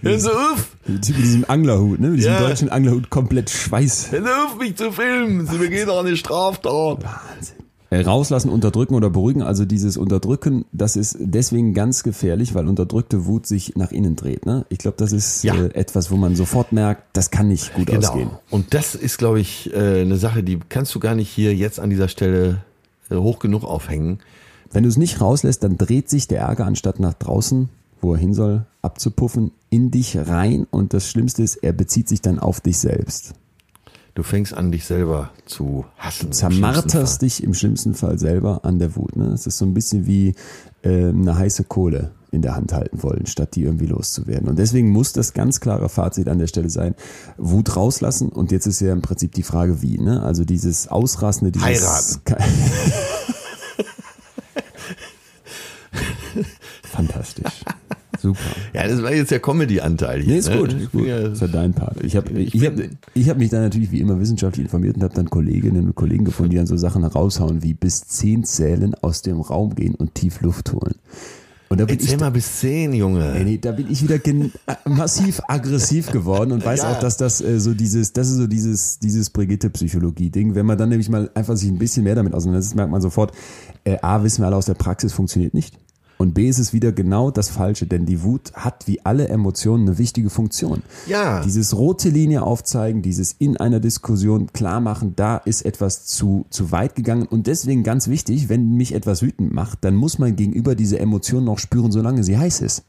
Hören Sie auf! Mit diesem Anglerhut, ne? Mit diesem ja. deutschen Anglerhut, komplett Schweiß. Hören Sie auf, mich zu filmen! Sie begehen doch eine Straftat! Wahnsinn. Äh, rauslassen, unterdrücken oder beruhigen. Also dieses Unterdrücken, das ist deswegen ganz gefährlich, weil unterdrückte Wut sich nach innen dreht. Ne? Ich glaube, das ist ja. äh, etwas, wo man sofort merkt, das kann nicht gut genau. ausgehen. Und das ist, glaube ich, äh, eine Sache, die kannst du gar nicht hier jetzt an dieser Stelle äh, hoch genug aufhängen. Wenn du es nicht rauslässt, dann dreht sich der Ärger, anstatt nach draußen, wo er hin soll, abzupuffen, in dich rein, und das Schlimmste ist, er bezieht sich dann auf dich selbst. Du fängst an, dich selber zu hassen. Du zermarterst dich im schlimmsten Fall selber an der Wut. Ne? Es ist so ein bisschen wie äh, eine heiße Kohle in der Hand halten wollen, statt die irgendwie loszuwerden. Und deswegen muss das ganz klare Fazit an der Stelle sein, Wut rauslassen, und jetzt ist ja im Prinzip die Frage, wie. Ne? Also dieses Ausrassende, dieses... Heiraten. Fantastisch. Super. Ja, das war jetzt der Comedy-Anteil hier. Nee, ist gut. Ne? Ist gut. Ja, das ist ja dein Part. Ich habe ich ich hab, ich hab mich dann natürlich wie immer wissenschaftlich informiert und habe dann Kolleginnen und Kollegen gefunden, die dann so Sachen raushauen wie bis zehn zählen, aus dem Raum gehen und tief Luft holen. Und da bin Erzähl ich mal bis zehn, Junge. Ey, nee, da bin ich wieder gen- massiv aggressiv geworden und weiß ja. auch, dass das äh, so dieses, das ist so dieses, dieses Brigitte-Psychologie-Ding. Wenn man dann nämlich mal einfach sich ein bisschen mehr damit auseinandersetzt, merkt man sofort, äh, A, wissen wir alle aus der Praxis, funktioniert nicht. Und B, ist es wieder genau das Falsche, denn die Wut hat wie alle Emotionen eine wichtige Funktion. Ja. Dieses rote Linie aufzeigen, dieses in einer Diskussion klar machen, da ist etwas zu, zu weit gegangen, und deswegen ganz wichtig, wenn mich etwas wütend macht, dann muss mein Gegenüber diese Emotion noch spüren, solange sie heiß ist.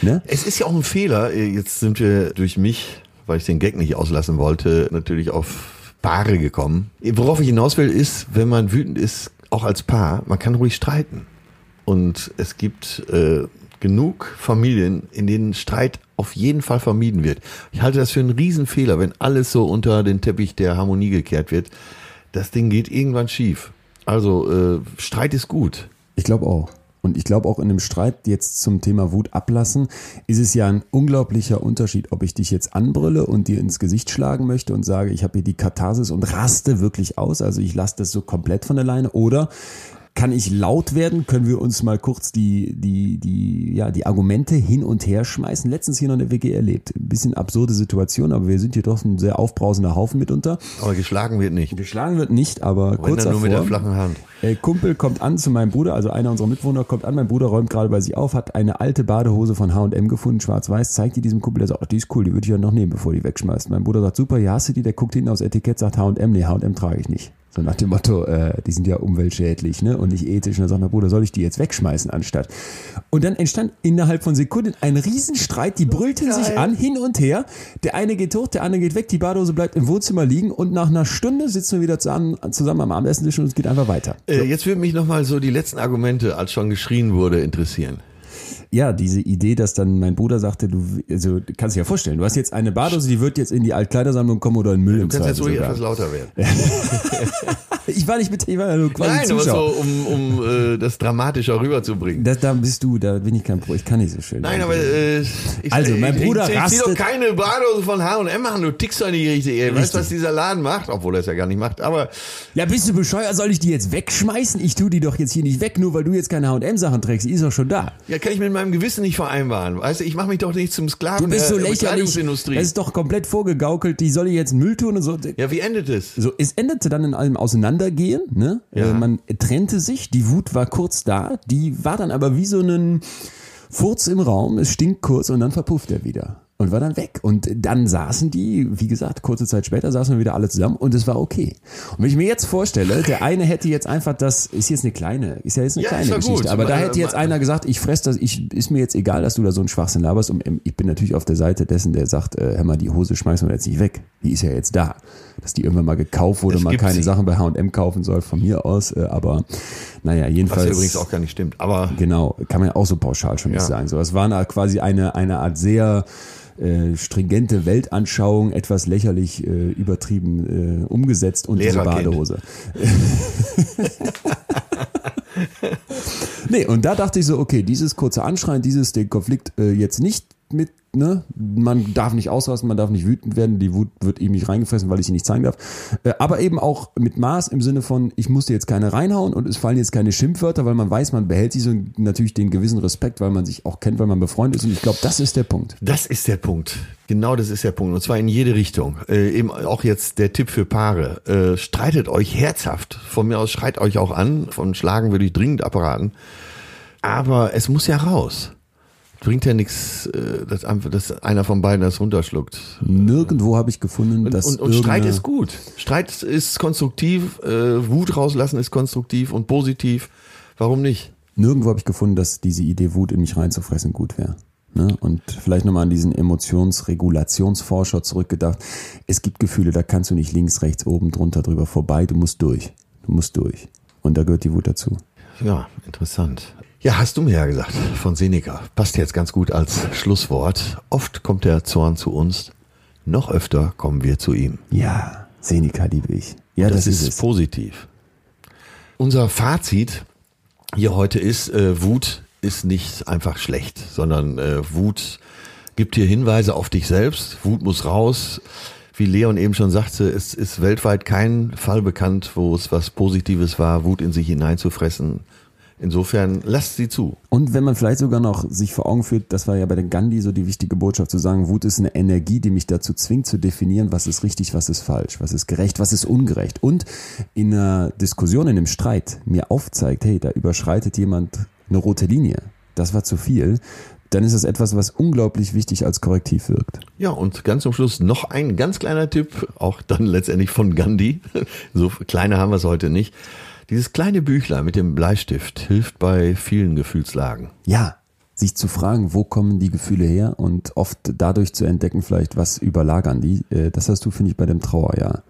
Ne? Es ist ja auch ein Fehler, jetzt sind wir durch mich, weil ich den Gag nicht auslassen wollte, natürlich auf Paare gekommen. Worauf ich hinaus will ist, wenn man wütend ist, auch als Paar, man kann ruhig streiten. Und es gibt äh, genug Familien, in denen Streit auf jeden Fall vermieden wird. Ich halte das für einen Riesenfehler, wenn alles so unter den Teppich der Harmonie gekehrt wird. Das Ding geht irgendwann schief. Also äh, Streit ist gut. Ich glaube auch. Und ich glaube auch, in einem Streit jetzt zum Thema Wut ablassen, ist es ja ein unglaublicher Unterschied, ob ich dich jetzt anbrülle und dir ins Gesicht schlagen möchte und sage, ich habe hier die Katharsis und raste wirklich aus. Also ich lasse das so komplett von alleine. Oder... kann ich laut werden? Können wir uns mal kurz die, die, die, ja, die Argumente hin und her schmeißen? Letztens hier noch in der W G erlebt. Ein bisschen absurde Situation, aber wir sind hier doch ein sehr aufbrausender Haufen mitunter. Aber geschlagen wird nicht. Geschlagen wird nicht, aber wenn kurz davor. Nur mit der flachen Hand. Kumpel kommt an zu meinem Bruder, also einer unserer Mitwohner kommt an, mein Bruder räumt gerade bei sich auf, hat eine alte Badehose von H und M gefunden, schwarz-weiß, zeigt die diesem Kumpel, der sagt, oh, die ist cool, die würde ich ja noch nehmen, bevor die wegschmeißt. Mein Bruder sagt, super, hier hast du die, der guckt hinten aufs Etikett, sagt H und M, nee, H und M trage ich nicht. So nach dem Motto, äh, die sind ja umweltschädlich, ne, und nicht ethisch. Und dann sagt mein Bruder, soll ich die jetzt wegschmeißen anstatt? Und dann entstand innerhalb von Sekunden ein Riesenstreit, die brüllten Geil. sich an, hin und her. Der eine geht hoch, der andere geht weg, die Badehose bleibt im Wohnzimmer liegen, und nach einer Stunde sitzen wir wieder zusammen, zusammen am Abendesstisch und es geht einfach weiter. So. Äh, jetzt würde mich nochmal so die letzten Argumente, als schon geschrien wurde, interessieren. Ja, diese Idee, dass dann mein Bruder sagte, du, also, du kannst dir ja vorstellen, du hast jetzt eine Badehose, die wird jetzt in die Altkleidersammlung kommen oder in Müll im Zweifel. Du kannst jetzt ruhig etwas lauter werden. Ich war nicht mit, ich war ja nur quasi Nein, Zuschauer. Aber so, um, um äh, das dramatischer rüberzubringen. Das, da bist du, da bin ich kein Pro, ich kann nicht so schön. Nein, aber äh, ich, also, mein ich, Bruder ich, ich, rastet. Ich zieh doch keine Badehose von H und M an, du tickst doch nicht richtig, ey. Weißt du, was dieser Laden macht? Obwohl er es ja gar nicht macht, aber... Ja, bist du bescheuert? Soll ich die jetzt wegschmeißen? Ich tue die doch jetzt hier nicht weg, nur weil du jetzt keine H und M-Sachen trägst. Die ist doch schon da. Ja, kann ich mit meinem Gewissen nicht vereinbaren. Weißt du, ich mache mich doch nicht zum Sklaven der Bekleidungsindustrie. Das ist doch komplett vorgegaukelt. Die soll ich jetzt Müll tun und so. Ja, wie endet es? So, es endete dann in einem Auseinandergehen. Ne? Ja. Also man trennte sich. Die Wut war kurz da. Die war dann aber wie so ein Furz im Raum. Es stinkt kurz und dann verpufft er wieder. Und war dann weg. Und dann saßen die, wie gesagt, kurze Zeit später saßen wir wieder alle zusammen und es war okay. Und wenn ich mir jetzt vorstelle, der eine hätte jetzt einfach das, ist jetzt eine kleine, ist ja jetzt eine ja, kleine Geschichte, gut. aber da hätte jetzt einer gesagt, ich fress das, ich, ist mir jetzt egal, dass du da so einen Schwachsinn laberst. Und ich bin natürlich auf der Seite dessen, der sagt, äh, hör mal, die Hose schmeißen wir jetzt nicht weg. Die ist ja jetzt da. Dass die irgendwann mal gekauft wurde, man keine sie. Sachen bei H und M kaufen soll, von mir aus. Äh, aber naja, jedenfalls. Was übrigens auch gar nicht stimmt. Aber genau, kann man ja auch so pauschal schon ja. nicht sagen. So, das war eine, quasi eine, eine Art sehr... Äh, stringente Weltanschauung, etwas lächerlich äh, übertrieben äh, umgesetzt und diese Badehose. Nee, und da dachte ich so, okay, dieses kurze Anschreien, dieses den Konflikt äh, jetzt nicht mit, ne, man darf nicht ausrasten, man darf nicht wütend werden, die Wut wird eben nicht reingefressen, weil ich sie nicht zeigen darf, äh, aber eben auch mit Maß im Sinne von, ich musste jetzt keine reinhauen und es fallen jetzt keine Schimpfwörter, weil man weiß, man behält sich so natürlich den gewissen Respekt, weil man sich auch kennt, weil man befreundet ist und ich glaube, das ist der Punkt. Das ist der Punkt, genau das ist der Punkt und zwar in jede Richtung, äh, eben auch jetzt der Tipp für Paare, äh, streitet euch herzhaft, von mir aus schreit euch auch an, von Schlagen würde ich dringend abraten, aber es muss ja raus. Bringt ja nichts, dass, dass einer von beiden das runterschluckt. Nirgendwo habe ich gefunden, dass... Und, und, und Streit ist gut. Streit ist konstruktiv, äh, Wut rauslassen ist konstruktiv und positiv. Warum nicht? Nirgendwo habe ich gefunden, dass diese Idee, Wut in mich reinzufressen, gut wäre. Ne? Und vielleicht nochmal an diesen Emotionsregulationsforscher zurückgedacht. Es gibt Gefühle, da kannst du nicht links, rechts, oben, drunter, drüber, vorbei. Du musst durch. Du musst durch. Und da gehört die Wut dazu. Ja, interessant. Ja, hast du mir ja gesagt, von Seneca. Passt jetzt ganz gut als Schlusswort. Oft kommt der Zorn zu uns, noch öfter kommen wir zu ihm. Ja, Seneca liebe ich. Ja, das, das ist, ist positiv. Unser Fazit hier heute ist, äh, Wut ist nicht einfach schlecht, sondern äh, Wut gibt dir Hinweise auf dich selbst. Wut muss raus. Wie Leon eben schon sagte, es ist weltweit kein Fall bekannt, wo es was Positives war, Wut in sich hineinzufressen. Insofern lasst sie zu. Und wenn man vielleicht sogar noch sich vor Augen führt, das war ja bei den Gandhi so die wichtige Botschaft zu sagen, Wut ist eine Energie, die mich dazu zwingt zu definieren, was ist richtig, was ist falsch, was ist gerecht, was ist ungerecht. Und in einer Diskussion, in einem Streit mir aufzeigt, hey, da überschreitet jemand eine rote Linie, das war zu viel, dann ist das etwas, was unglaublich wichtig als Korrektiv wirkt. Ja, und ganz zum Schluss noch ein ganz kleiner Tipp, auch dann letztendlich von Gandhi. So kleine haben wir es heute nicht. Dieses kleine Büchlein mit dem Bleistift hilft bei vielen Gefühlslagen. Ja, sich zu fragen, wo kommen die Gefühle her und oft dadurch zu entdecken, vielleicht was überlagern die. Das hast du, finde ich, bei dem Trauerjahr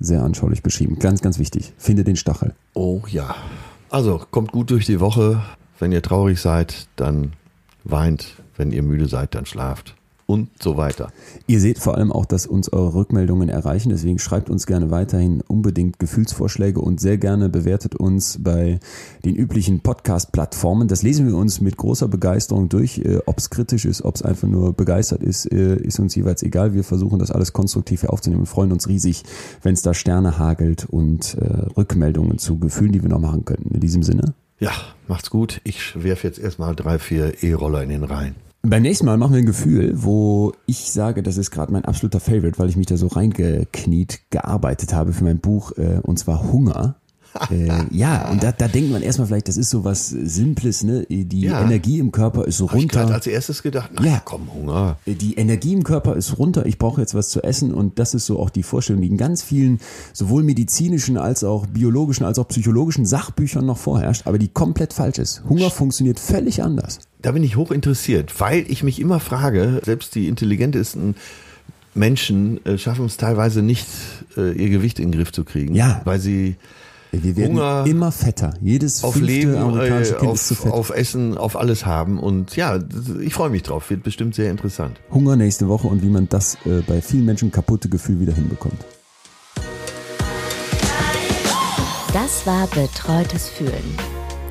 sehr anschaulich beschrieben. Ganz, ganz wichtig. Finde den Stachel. Oh ja. Also kommt gut durch die Woche. Wenn ihr traurig seid, dann weint. Wenn ihr müde seid, dann schlaft. Und so weiter. Ihr seht vor allem auch, dass uns eure Rückmeldungen erreichen. Deswegen schreibt uns gerne weiterhin unbedingt Gefühlsvorschläge und sehr gerne bewertet uns bei den üblichen Podcast-Plattformen. Das lesen wir uns mit großer Begeisterung durch. Äh, ob es kritisch ist, ob es einfach nur begeistert ist, äh, ist uns jeweils egal. Wir versuchen das alles konstruktiv hier aufzunehmen und freuen uns riesig, wenn es da Sterne hagelt und äh, Rückmeldungen zu Gefühlen, die wir noch machen könnten. In diesem Sinne. Ja, macht's gut. Ich werfe jetzt erstmal drei, vier E-Roller in den Rhein. Beim nächsten Mal machen wir ein Gefühl, wo ich sage, das ist gerade mein absoluter Favorite, weil ich mich da so reingekniet gearbeitet habe für mein Buch, äh, und zwar Hunger. äh, ja, und da, da denkt man erstmal vielleicht, das ist so was Simples, ne? Die ja. Energie im Körper ist so runter. Hab ich gerade als erstes gedacht, na ja, komm, Hunger. Die Energie im Körper ist runter, ich brauche jetzt was zu essen und das ist so auch die Vorstellung, die in ganz vielen, sowohl medizinischen als auch biologischen, als auch psychologischen Sachbüchern noch vorherrscht, aber die komplett falsch ist. Hunger funktioniert völlig anders. Da bin ich hoch interessiert, weil ich mich immer frage, selbst die intelligentesten Menschen äh, schaffen es teilweise nicht, äh, ihr Gewicht in den Griff zu kriegen. Ja. Weil sie Wir werden Hunger immer fetter. Jedes auf Leben, amerikanische Kind auf, ist zu fett. Auf Essen, auf alles haben. Und ja, ich freue mich drauf. Wird bestimmt sehr interessant. Hunger nächste Woche und wie man das äh, bei vielen Menschen kaputte Gefühl wieder hinbekommt. Das war Betreutes Fühlen,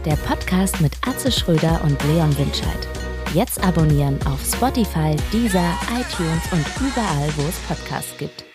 der Podcast mit Atze Schröder und Leon Windscheid. Jetzt abonnieren auf Spotify, Deezer, iTunes und überall, wo es Podcasts gibt.